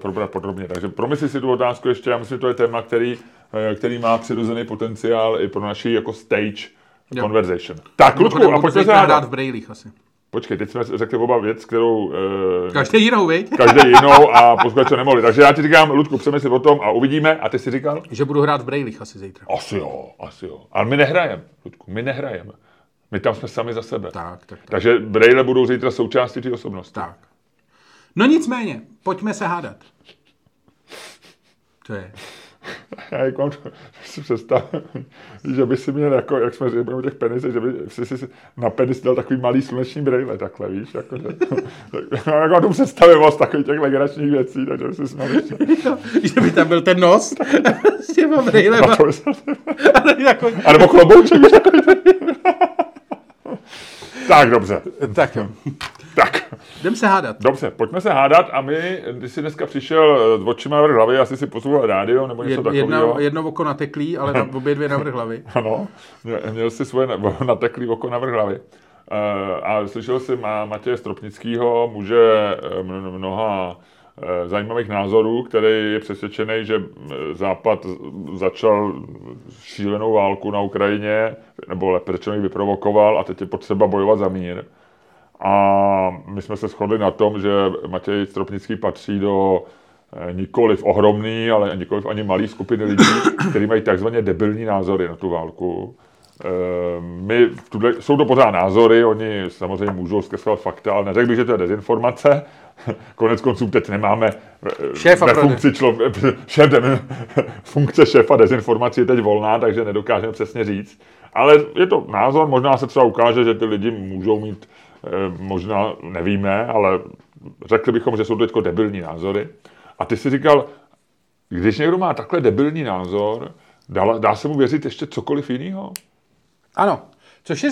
probrat podrobně. Takže promysli si tu otázku ještě, já myslím, že to je téma, který má přirozený potenciál i pro naši jako stage conversation. Tak, Ludku, a pojďme se dát v brejlích asi. Počkej, teď jsme řekli oba věc, kterou... Každý jinou a posluchače nemohli. Takže já ti říkám, Ludku, přemysli o tom a uvidíme. A ty jsi říkal? Že budu hrát v brejlích asi zítra. Asi jo. Ale my nehrajeme, Ludku, My tam jsme sami za sebe. Tak. Takže brejle budou zítra součástí té osobnosti. Tak. No nicméně, pojďme se hádat. To je... Já jak mám si představit, že by si měl, jako, jak jsme říkali o těch penisech, že by si na penis dal takový malý sluneční brejle, takhle, víš, jako, že, tak, mám jako tu představivost takových těch legračních věcí, takže by si směl. Že by tam byl ten nos s těma brejlema. A nebo klobouček, víš, takový ten. Tak, dobře. Tak. Jdem se hádat. Dobře, pojďme se hádat a my, když jsi dneska přišel s očima navrch hlavy, asi si poslouchal rádio nebo něco takového. Jedno oko nateklý, ale obě dvě navrch hlavy. Ano, měl jsi svoje nateklý oko navrch hlavy. A slyšel jsi Matěje Stropnickýho, muže mnoha zajímavých názorů, který je přesvědčený, že Západ začal šílenou válku na Ukrajině, nebo lépe řečeno ji vyprovokoval a teď je potřeba bojovat za mír. A my jsme se shodli na tom, že Matěj Stropnický patří do nikoliv ohromný, ale nikoliv ani malý skupiny lidí, kteří mají takzvaně debilní názory na tu válku. Jsou to pořád názory, oni samozřejmě můžou zkreslovat fakta, ale neřekl bych, že to je dezinformace. Konec konců teď nemáme ve funkci funkce šéfa dezinformací je teď volná, takže nedokážeme přesně říct. Ale je to názor, možná se třeba ukáže, že ty lidi můžou mít, možná nevíme, ale řekli bychom, že jsou teď debilní názory. A ty jsi říkal, když někdo má takhle debilní názor, dá se mu věřit ještě cokoliv jiného? Ano, což je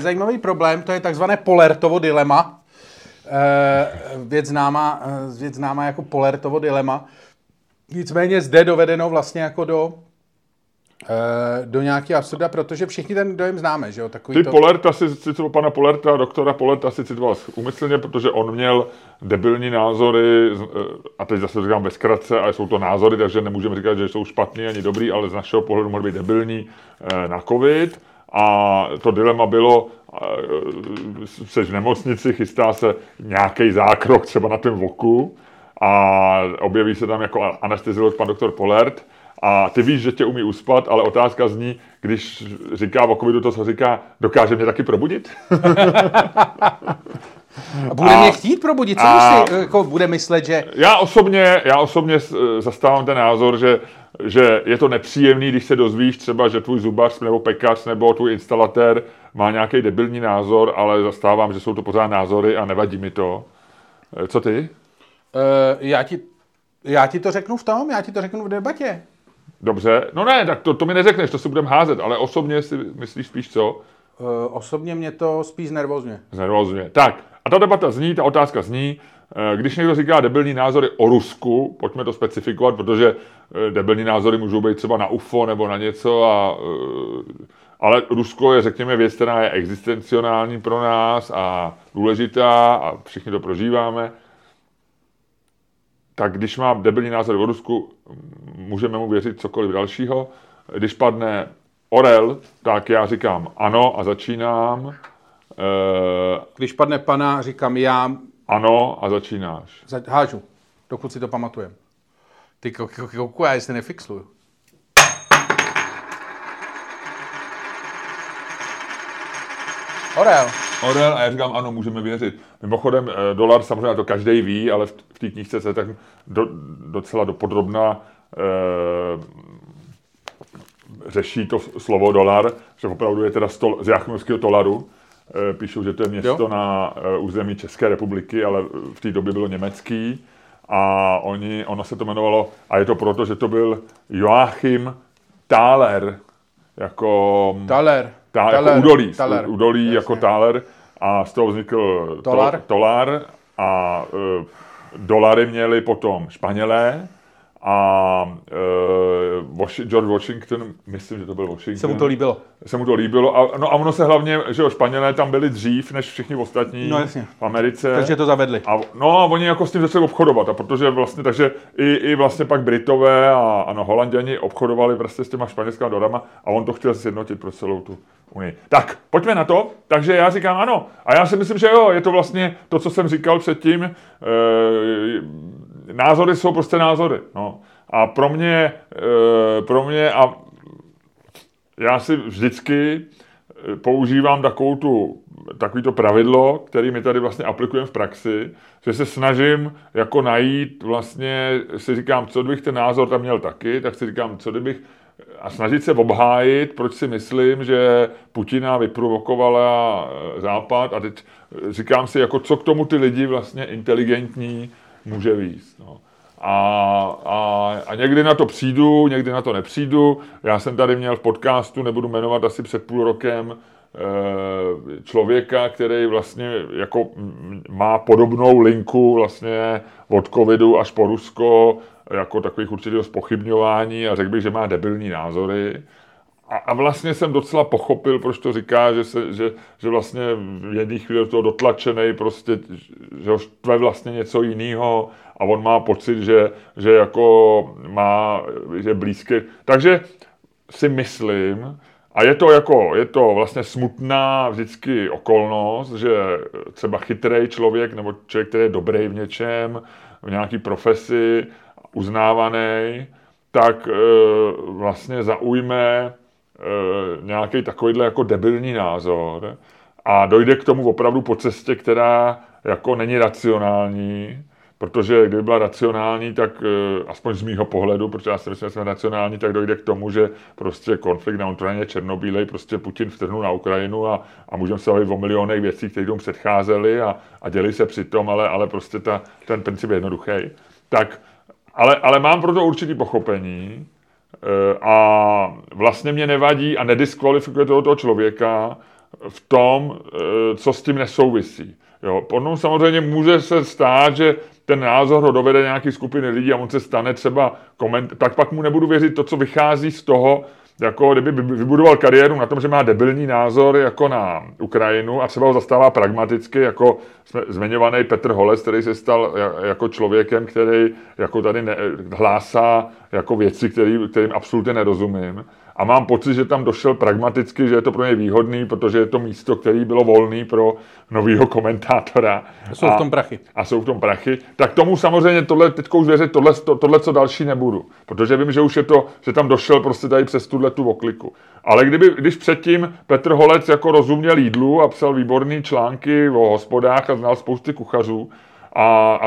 zajímavý problém, to je takzvané Polertovo dilema. Věc známá jako Polertovo dilema. Nicméně zde dovedeno vlastně jako do nějakého absurda, protože všichni ten dojem známe, že jo? Ty Polerta si citoval, pana Polerta, doktora Polerta si citoval úmyslně, protože on měl debilní názory, a teď zase říkám ve zkratce, ale jsou to názory, takže nemůžeme říkat, že jsou špatný ani dobrý, ale z našeho pohledu mohly být debilní na covid. A to dilema bylo, seš v nemocnici, chystá se nějaký zákrok třeba na tom voku a objeví se tam jako anesteziolog pan doktor Polert a ty víš, že tě umí uspat, ale otázka zní, když říká o covidu to, co říká, dokáže mě taky probudit? A bude mě chtít probudit? Co myslí, jako bude myslet, že... Já osobně zastávám ten názor, že je to nepříjemný, když se dozvíš třeba, že tvůj zubař nebo pekař nebo tvůj instalatér má nějaký debilní názor, ale zastávám, že jsou to pořád názory a nevadí mi to. Co ty? Já ti to řeknu v debatě. Dobře, no ne, tak to mi neřekneš, to si budem házet, ale osobně si myslíš spíš co? Osobně mě to spíš nervózně. Znervózně, tak. A ta otázka zní, když někdo říká debilní názory o Rusku, pojďme to specifikovat, protože debilní názory můžou být třeba na UFO nebo na něco, ale Rusko je, řekněme, věc, která je existencionální pro nás a důležitá a všichni to prožíváme. Tak když má debilní názor o Rusku, můžeme mu věřit cokoliv dalšího. Když padne orel, tak já říkám ano a začínám. Když padne pana, říkám já. Ano a začínáš. Hážu, dokud si to pamatujem. Ty kouku, já se nefixluju. Orel a já říkám, ano, můžeme věřit. Mimochodem, dolar samozřejmě to každý ví, ale v té knížce se tak docela dopodrobna řeší to slovo dolar, že opravdu je teda z jáchymského dolaru. Píšou, že to je město na území České republiky, ale v té době bylo německý a ono se to jmenovalo, a je to proto, že to byl Joachim Thaler, jako... Thaler. Jako údolí, Thaler. Údolí jako Thaler a z toho vznikl tolar a dolary měli potom Španělé a George Washington, myslím, že to byl Washington. Se mu to líbilo. A ono se hlavně, že jo, Španělé tam byli dřív než všichni ostatní v Americe. Takže to zavedli. A oni jako s tím začali obchodovat. A protože vlastně, takže i vlastně pak Britové a Holanděni obchodovali prostě s těma španělskými dolarama a on to chtěl sjednotit pro celou tu Unii. Tak, pojďme na to. Takže já říkám ano. A já si myslím, že jo, je to vlastně to, co jsem říkal předtím. Názory jsou prostě názory. No. A pro mě a já si vždycky používám takovýto pravidlo, který my tady vlastně aplikujeme v praxi, že se snažím jako najít vlastně, si říkám, co kdybych ten názor tam měl taky, tak si říkám, co kdybych, a snažit se obhájit, proč si myslím, že Putina vyprovokovala Západ, a teď říkám si, jako co k tomu ty lidi vlastně inteligentní může víc, no. A někdy na to přijdu, někdy na to nepřijdu. Já jsem tady měl v podcastu, nebudu jmenovat, asi před půl rokem člověka, který vlastně jako má podobnou linku vlastně od covidu až po Rusko, jako takových určitého zpochybňování, a řekl bych, že má debilní názory. A vlastně jsem docela pochopil, proč to říká, že vlastně v jedné chvíli do toho dotlačenej, prostě, že ho štve vlastně něco jiného a on má pocit, že jako má, že blízké. Takže si myslím, a je to vlastně smutná vždycky okolnost, že třeba chytrý člověk nebo člověk, který je dobrý v něčem, v nějaký profesi, uznávaný, tak vlastně zaujme nějaký takovýhle jako debilní názor a dojde k tomu opravdu po cestě, která jako není racionální, protože kdyby byla racionální, tak aspoň z mýho pohledu, protože já si myslím, že jsme racionální, tak dojde k tomu, že prostě konflikt na Ukrajině černobílej, prostě Putin vtrhnul na Ukrajinu a můžeme se bavit o milionech věcí, které tomu předcházely a děli se přitom, ale prostě ten princip je jednoduchý. Tak, ale mám proto určitý pochopení, a vlastně mě nevadí a nediskvalifikuje toho člověka v tom, co s tím nesouvisí. Potom samozřejmě může se stát, že ten názor ho dovede nějaký skupiny lidí a on se stane třeba tak pak mu nebudu věřit to, co vychází z toho, jako kdyby vybudoval kariéru na tom, že má debilní názor jako na Ukrajinu a třeba ho zastává pragmaticky, jako zmiňovaný Petr Holec, který se stal jako člověkem, který jako tady hlásá jako věci, kterým absolutně nerozumím. A mám pocit, že tam došel pragmaticky, že je to pro něj výhodný, protože je to místo, které bylo volné pro novýho komentátora. A jsou v tom prachy. Tak tomu samozřejmě tohle co další nebudu. Protože vím, že už je to, že tam došel prostě tady přes tuhletu okliku. Ale když předtím Petr Holec jako rozuměl jídlu a psal výborné články o hospodách a znal spousty kuchařů, a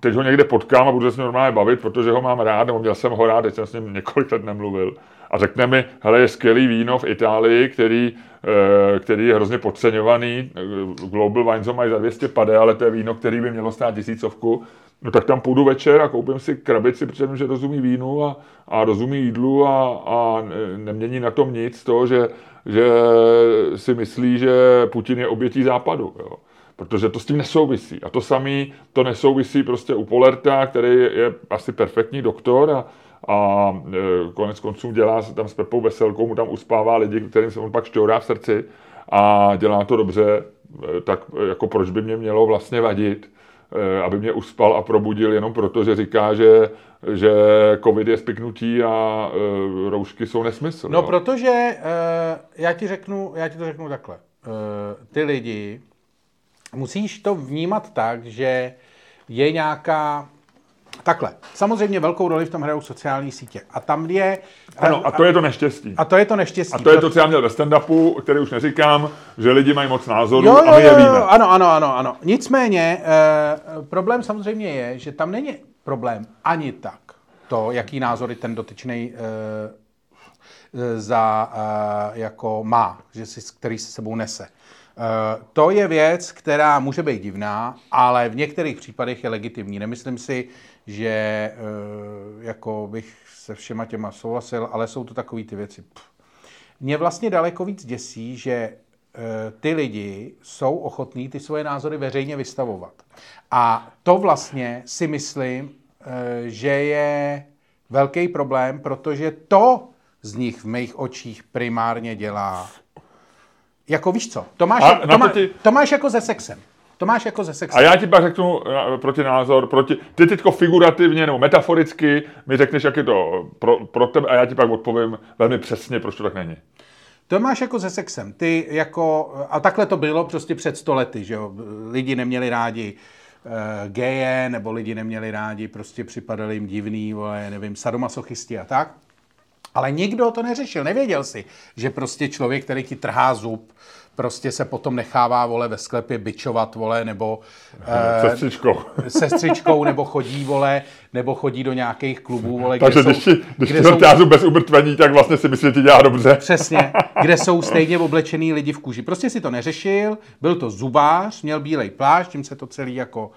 teď ho někde potkám a budu se s ním normálně bavit, protože ho mám rád, nebo měl jsem ho rád, teď jsem s ním několik let nemluvil. A řekne mi, hele, je skvělý víno v Itálii, který je hrozně podceňovaný, Global Wines ho mají za 250, ale to je víno, který by mělo stát 1000. No tak tam půjdu večer a koupím si krabici, protože vím, že rozumí vínu a rozumí jídlu a nemění na tom nic to, že si myslí, že Putin je obětí Západu, jo. Protože to s tím nesouvisí. A to samý to nesouvisí prostě u Polerta, který je asi perfektní doktor a konec konců dělá se tam s Pepou Veselkou, mu tam uspává lidi, kterým se on pak šťourá v srdci a dělá to dobře, tak jako proč by mě mělo vlastně vadit, aby mě uspal a probudil jenom proto, že říká, že covid je spiknutí a roušky jsou nesmysl. No, protože já ti to řeknu takhle. Ty lidi musíš to vnímat tak, že je nějaká... Takhle. Samozřejmě velkou roli v tom hrajou sociální sítě. A tam je... Ano, a to je to neštěstí. A to je to, co já měl ve stand-upu, který už neříkám, že lidi mají moc názorů a my je víme. Ano. Nicméně problém samozřejmě je, že tam není problém ani tak to, jaký názory ten dotyčnej jako má, že si, který si sebou nese. To je věc, která může být divná, ale v některých případech je legitimní. Nemyslím si, že jako bych se všema těma souhlasil, ale jsou to takové ty věci. Mě vlastně daleko víc děsí, že ty lidi jsou ochotní ty svoje názory veřejně vystavovat. A to vlastně si myslím, že je velký problém, protože to z nich v mých očích primárně dělá... Jako víš co, to máš jako se sexem. A já ti pak řeknu protinázor, ty teďko figurativně nebo metaforicky mi řekneš, jak je to pro tebe a já ti pak odpovím velmi přesně, proč to tak není. To máš jako se sexem, ty jako, a takhle to bylo prostě před 100 lety, že jo, lidi neměli rádi geje, nebo lidi neměli rádi, prostě připadali jim divný, nevím, sadomasochisti a tak. Ale nikdo to neřešil, nevěděl si, že prostě člověk, který ti trhá zub, prostě se potom nechává, vole, ve sklepě bičovat, vole, nebo sestřičkou, nebo chodí do nějakých klubů, vole. Takže když jsou bez umrtvení, tak vlastně si myslí, že ti dělá dobře. Přesně, kde jsou stejně oblečený lidi v kůži. Prostě si to neřešil, byl to zubář, měl bílej plášť, tím se to celý jako,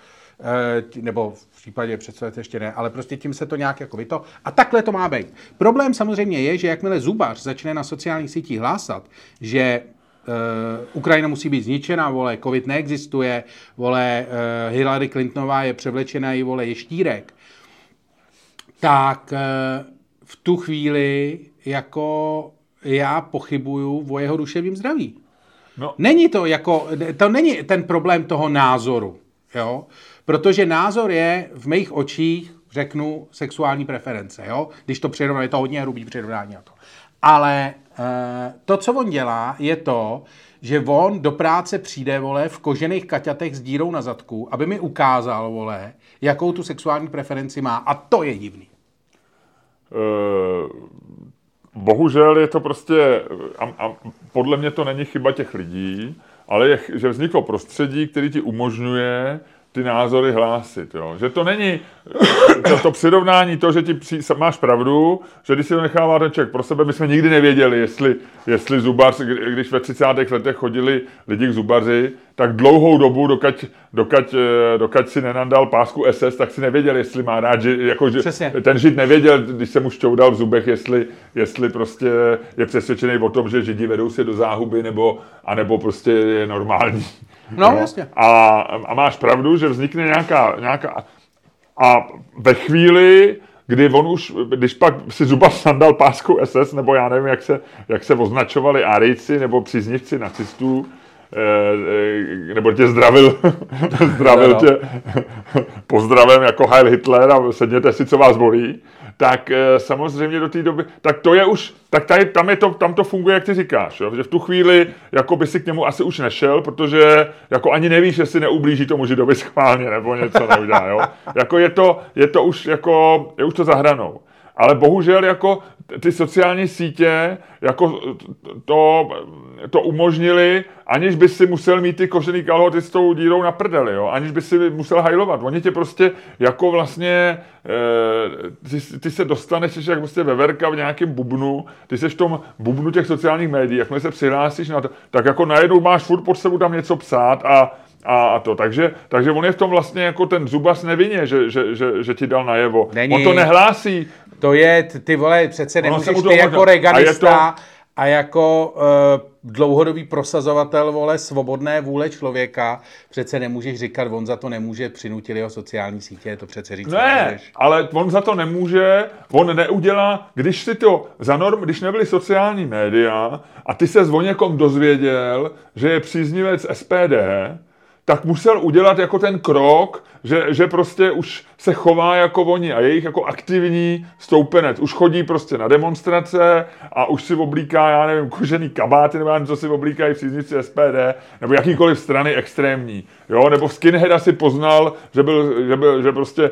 nebo v případě představit ještě ne, ale prostě tím se to nějak jako vyto. A takhle to má být. Problém samozřejmě je, že jakmile zubař začne na sociálních sítích hlásat, že Ukrajina musí být zničena, vole, covid neexistuje, vole, Hillary Clintonová je převlečená i, vole, je štírek, tak v tu chvíli jako já pochybuju o jeho duševním zdraví. No. Není to jako, to není ten problém toho názoru, jo, protože názor je v mých očích, řeknu, sexuální preference, jo, když to přirovnám, je to hodně hrubý přirovnání na to. Ale to, co on dělá, je to, že on do práce přijde, vole, v kožených kaťatech s dírou na zadku, aby mi ukázal, vole, jakou tu sexuální preferenci má. A to je divný. Bohužel je to prostě, a podle mě to není chyba těch lidí, ale je, že vzniklo prostředí, který ti umožňuje ty názory hlásit, jo. Že to není to přirovnání to, že ti máš pravdu, že když si to nechává ten člověk pro sebe, my jsme nikdy nevěděli, jestli zubař, když ve 30. letech chodili lidi k zubaři, tak dlouhou dobu, dokud si nenandal pásku SS, tak si nevěděl, jestli má rád, jakože ten Žid nevěděl, když se mu šťoudal v zubech, jestli prostě je přesvědčený o tom, že Židi vedou se do záhuby, anebo prostě je normální. No, jasně. A máš pravdu, že vznikne nějaká... A ve chvíli, kdy on už, když pak si zubař sandal pásku SS, nebo já nevím, jak se označovali Árijci nebo příznivci nacistů, nebo tě zdravil tě pozdravem jako Heil Hitler a sedněte si, co vás bolí, tak samozřejmě do té doby, tak to je už, tak tady, tam to funguje, jak ty říkáš, jo? Že v tu chvíli jako by si k němu asi už nešel, protože jako ani nevíš, jestli neublíží tomu Židovi schválně, nebo něco neudělá, jo. Jako je to už jako, je už to za hranou. Ale bohužel jako ty sociální sítě jako to umožnili, aniž by si musel mít ty kožený kalhoty s tou dírou na prdeli, jo? Aniž by si musel hajlovat. Oni tě prostě jako vlastně, ty se dostaneš jak prostě veverka v nějakém bubnu, ty seš v tom bubnu těch sociálních médií, jakmile se přihlásíš na to, tak jako najednou máš furt pod sebou tam něco psát a to. Takže on je v tom vlastně jako ten zubař nevinně, že ti dal najevo. Není. On to nehlásí. To je, ty vole, přece nemůžeš ty jako reganista a jako dlouhodobý prosazovatel, vole, svobodné vůle člověka, přece nemůžeš říkat, on za to nemůže, přinutili ho sociální sítě, to přece říct. Ne, nemůžeš. Ale on za to nemůže, on neudělá, když si to když nebyly sociální média a ty se o někom dozvěděl, že je příznivec SPD, tak musel udělat jako ten krok, že prostě už se chová jako oni a jejich jako aktivní stoupenec. Už chodí prostě na demonstrace a už si oblíká, já nevím, kožený kabáty, nebo něco si oblíkají příznivci SPD, nebo jakýkoliv strany extrémní. Jo, nebo skinheada si poznal, že prostě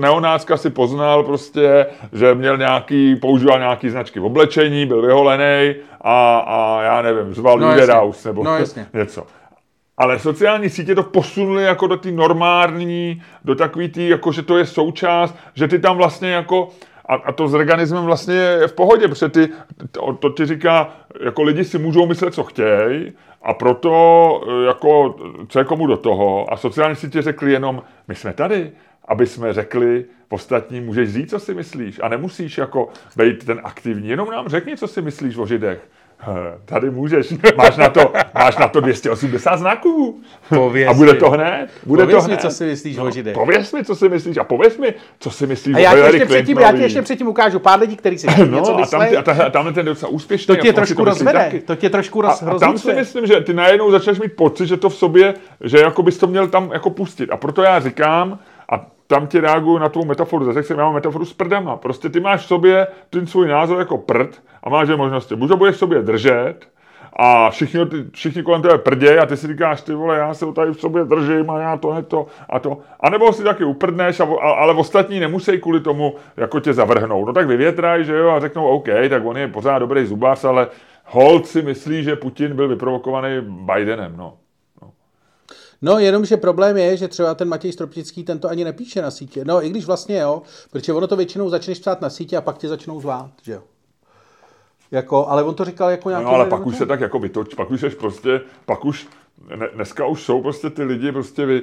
neonácka si poznal prostě, že měl používal nějaký značky v oblečení, byl vyholený a já nevím, zval Lideraus nebo něco. Ale sociální sítě to posunuly jako do té normální, do takový tý, jako že to je součást, že ty tam vlastně jako, a to s organismem vlastně je v pohodě, protože to ti říká, jako lidi si můžou myslet, co chtějí, a proto jako, co je komu do toho, a sociální sítě řekli jenom, my jsme tady, aby jsme řekli, ostatním můžeš říct, co si myslíš, a nemusíš jako být ten aktivní, jenom nám řekni, co si myslíš o Židech. Tady můžeš, máš na to 280 znaků. Pověz a bude to hned. Pověz mi, co si myslíš o Židech. Pověz mi, co si myslíš a pověz mi, co si myslíš o Hillary Clintonový. Já ti ještě předtím ukážu pár lidí, který si něco myslí. A tamhle ten docela úspěšný. To tě trošku rozvede. A tam si myslím, že ty najednou začneš mít pocit, že to v sobě, že jako bys to měl tam jako pustit. A proto já říkám, a tam ti reaguju na tvou metaforu, já mám metaforu s prdama. Prostě ty máš v sobě ten svůj názor jako prd a máš dvě možnosti. Buď ho budeš v sobě držet a všichni kolem tebe prděj a ty si říkáš, ty vole, já se o tady v sobě držím a já to, ne to a to. A nebo si taky uprdneš, ale ostatní nemusí kvůli tomu jako tě zavrhnout. No tak vyvětraj, že jo, a řeknou, OK, tak on je pořád dobrý zubař, ale holt si myslí, že Putin byl vyprovokovaný Bidenem, no. No, jenomže problém je, že třeba ten Matěj Stropnický tento ani nepíše na sítě. No, i když vlastně jo, protože ono to většinou začneš psát na sítě a pak tě začnou zvát, že jo. Jako, ale on to říkal jako nějaký... No, ale pak už se tak jako vytoč, pak už jsi prostě, pak už, dneska už jsou prostě ty lidi prostě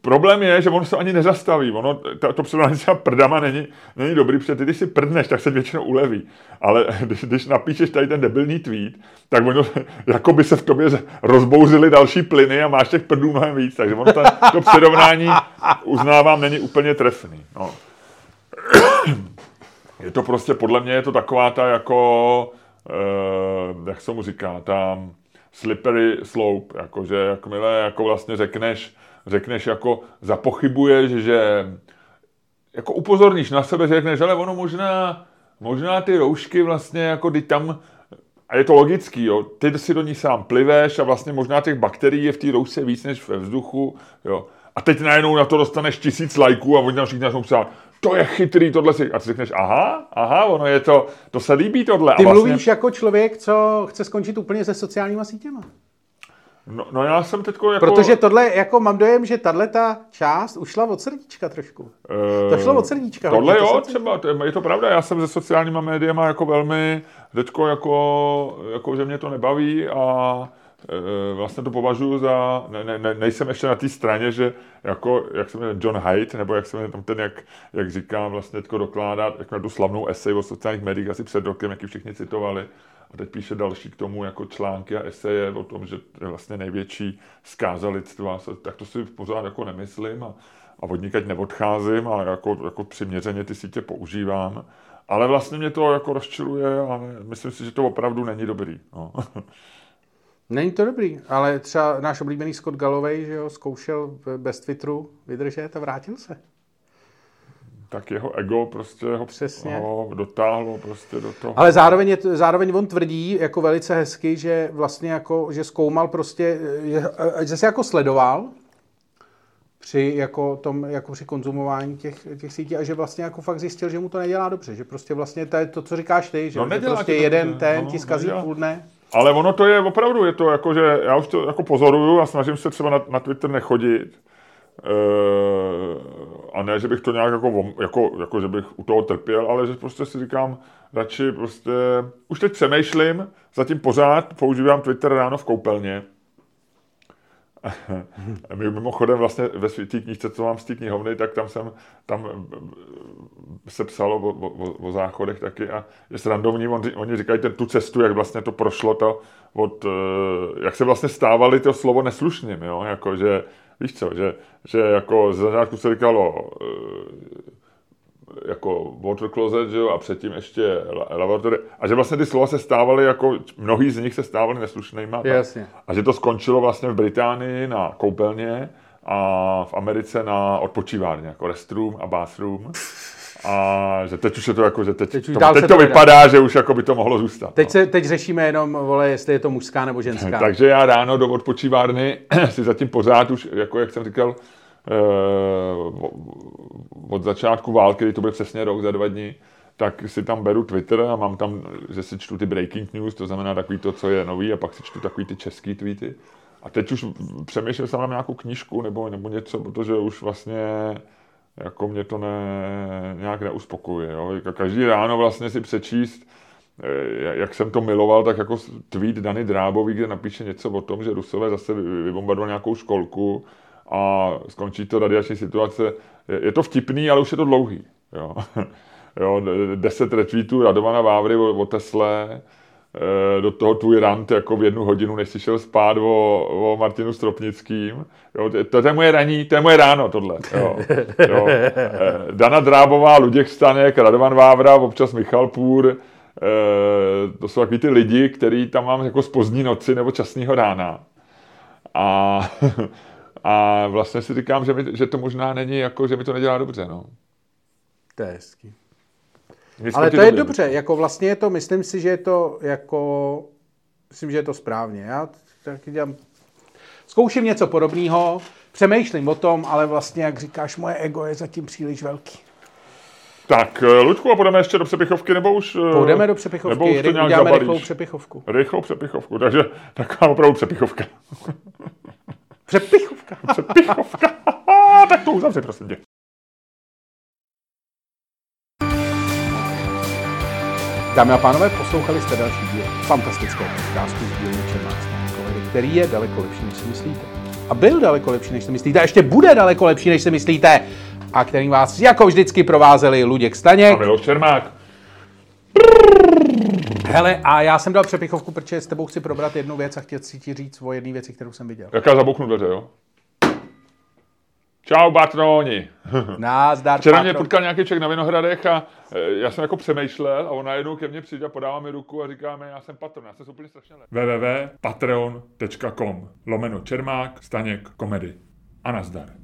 problém je, že on se ani nezastaví. Ono, to předání třeba prdama není dobrý, protože ty, když si prdneš, tak se většinou uleví. Ale když napíšeš tady ten debilní tweet, tak ono, jako by se v tobě rozbouzily další plyny a máš těch prdů mnohem víc. Takže ono to předovnání, uznávám, není úplně trefný. No. Je to prostě, podle mě je to taková ta jako, jak se mu říká, tam slippery slope, jakože jakmile jako vlastně řekneš jako zapochybuješ, že jako upozorníš na sebe, že řekneš, ale ono možná ty roušky vlastně jako ty tam, a je to logický, jo, ty si do ní sám pliveš a vlastně možná těch bakterií je v té roušce víc než ve vzduchu, jo. A teď najednou na to dostaneš 1000 lajků a oni tam všichni začnou psát, to je chytrý, tohle si... A ty řekneš, aha, ono je to, to se líbí tohle. Ty a vlastně... mluvíš jako člověk, co chce skončit úplně se sociálníma sítěma. No já jsem teďko jako... Protože tohle, jako mám dojem, že tahleta část ušla od srdíčka trošku. To šlo od srdíčka. Tohle hodně, jo, to třeba, je to pravda, já jsem se sociálníma médiama jako velmi, teďko jako že mě to nebaví a vlastně to považuji za, ne, nejsem ještě na té straně, že jako, jak se jmenuje John Haidt, nebo jak se jmenuje tam ten, jak říkám, vlastně teďko dokládá, jak na tu slavnou esej o sociálních médiích asi před rokem, jak ji všichni citovali. A teď píše další k tomu jako články a eseje o tom, že vlastně největší zkáza lidstva. Tak to si pořád jako nemyslím a odnikaď neodcházím a jako přiměřeně ty sítě používám. Ale vlastně mě to jako rozčiluje a myslím si, že to opravdu není dobrý. No. Není to dobrý, ale třeba náš oblíbený Scott Galloway, že jo, zkoušel bez Twitteru vydržet a vrátil se. Tak jeho ego prostě ho dotáhlo prostě do toho. Ale zároveň on tvrdí jako velice hezky, že vlastně jako, že zkoumal prostě, že se jako sledoval při jako tom, jako při konzumování těch sítí a že vlastně jako fakt zjistil, že mu to nedělá dobře, že prostě vlastně to, co říkáš ty, že, no, že prostě jeden ten ti zkazí půl dne. Ale ono to je opravdu, je to jako, že já už to jako pozoruju a snažím se třeba na Twitter nechodit. A ne, že bych to nějak jako že bych u toho trpěl, ale že prostě si říkám, radši prostě, už teď přemýšlím, zatím pořád používám Twitter ráno v koupelně. Mimochodem vlastně ve té knížce, co mám z té knihovny, tak tam se psalo o záchodech taky a je srandovní, oni říkají tu cestu, jak vlastně to prošlo, jak se vlastně stávali to slovo neslušným, jo, jakože víš co, že jako ze začátku se říkalo jako water closet, že jo, a předtím ještě laboratory. A že vlastně ty slova se stávaly, jako mnohý z nich se stávaly neslušnýma. Jasně. A že to skončilo vlastně v Británii na koupelně a v Americe na odpočívárně, jako restroom a bathroom. A že teď už je to jako, že teď to vypadá, že už jako by to mohlo zůstat. Teď, no. Teď řešíme jenom, vole, jestli je to mužská nebo ženská. Takže já ráno do odpočívárny si zatím pořád už, jako jak jsem říkal, od začátku války, kdy to bude přesně rok za 2 dny, tak si tam beru Twitter a mám tam, že si čtu ty breaking news, to znamená takový to, co je nový, a pak si čtu takový ty český tweety. A teď už přemýšlel jsem na nějakou knížku nebo něco, protože už vlastně... jako mě to nějak neuspokojuje. Jo? Každý ráno vlastně si přečíst, jak jsem to miloval, tak jako tweet Dany Drábový, kde napíše něco o tom, že Rusové zase vybombardovali nějakou školku a skončí to radiační situace. Je to vtipný, ale už je to dlouhý. Jo? Jo, 10 retweetů Radovana Vávry o Tesle, do toho tvůj rant jako v 1 hodinu, než si šel spát o Martinu Stropnickým. Jo, to je moje ráno tohle. Jo. Dana Drábová, Luděk Staněk, Radovan Vávra, občas Michal Půr. To jsou takový ty lidi, který tam mám jako z pozdní noci nebo časného rána. A vlastně si říkám, že to možná není, jako, že mi to nedělá dobře. No. To je hezký. Ale to je dobře, jako vlastně je to, myslím si, že je to jako, myslím, že je to správně. Já taky dělám, zkouším něco podobného, přemýšlím o tom, ale vlastně, jak říkáš, moje ego je zatím příliš velký. Tak, Luďku, a půjdeme ještě do přepichovky, nebo už... Půjdeme do přepichovky, nebo už to nějak uděláme rychlou přepichovku. Rychlou přepichovku, takže taková opravdu přepichovka. Přepichovka. Přepichovka. Tak to uzavři, prosím tě. Dámy a pánové, poslouchali jste další díl fantastického podcastu z dílny Čermáckého, který je daleko lepší, než si myslíte. A byl daleko lepší, než si myslíte. A ještě bude daleko lepší, než si myslíte. A který vás jako vždycky provázeli Luděk Staněk. A Miloš Čermák. Hele, a já jsem dal přepichovku, protože s tebou chci probrat jednu věc a chtěl si ti říct o jedné věci, kterou jsem viděl. Jaká zabouknu dveře, jo? Čau, Batroni. Nazdar, včera Patron. Mě potkal nějaký člověk na Vinohradech a já jsem jako přemýšlel a on najednou ke mně přijde a podává mi ruku a říká mi, já jsem Patron, já jsem úplně strašně lep. www.patreon.com/Čermák Staněk Komedy. A nazdar.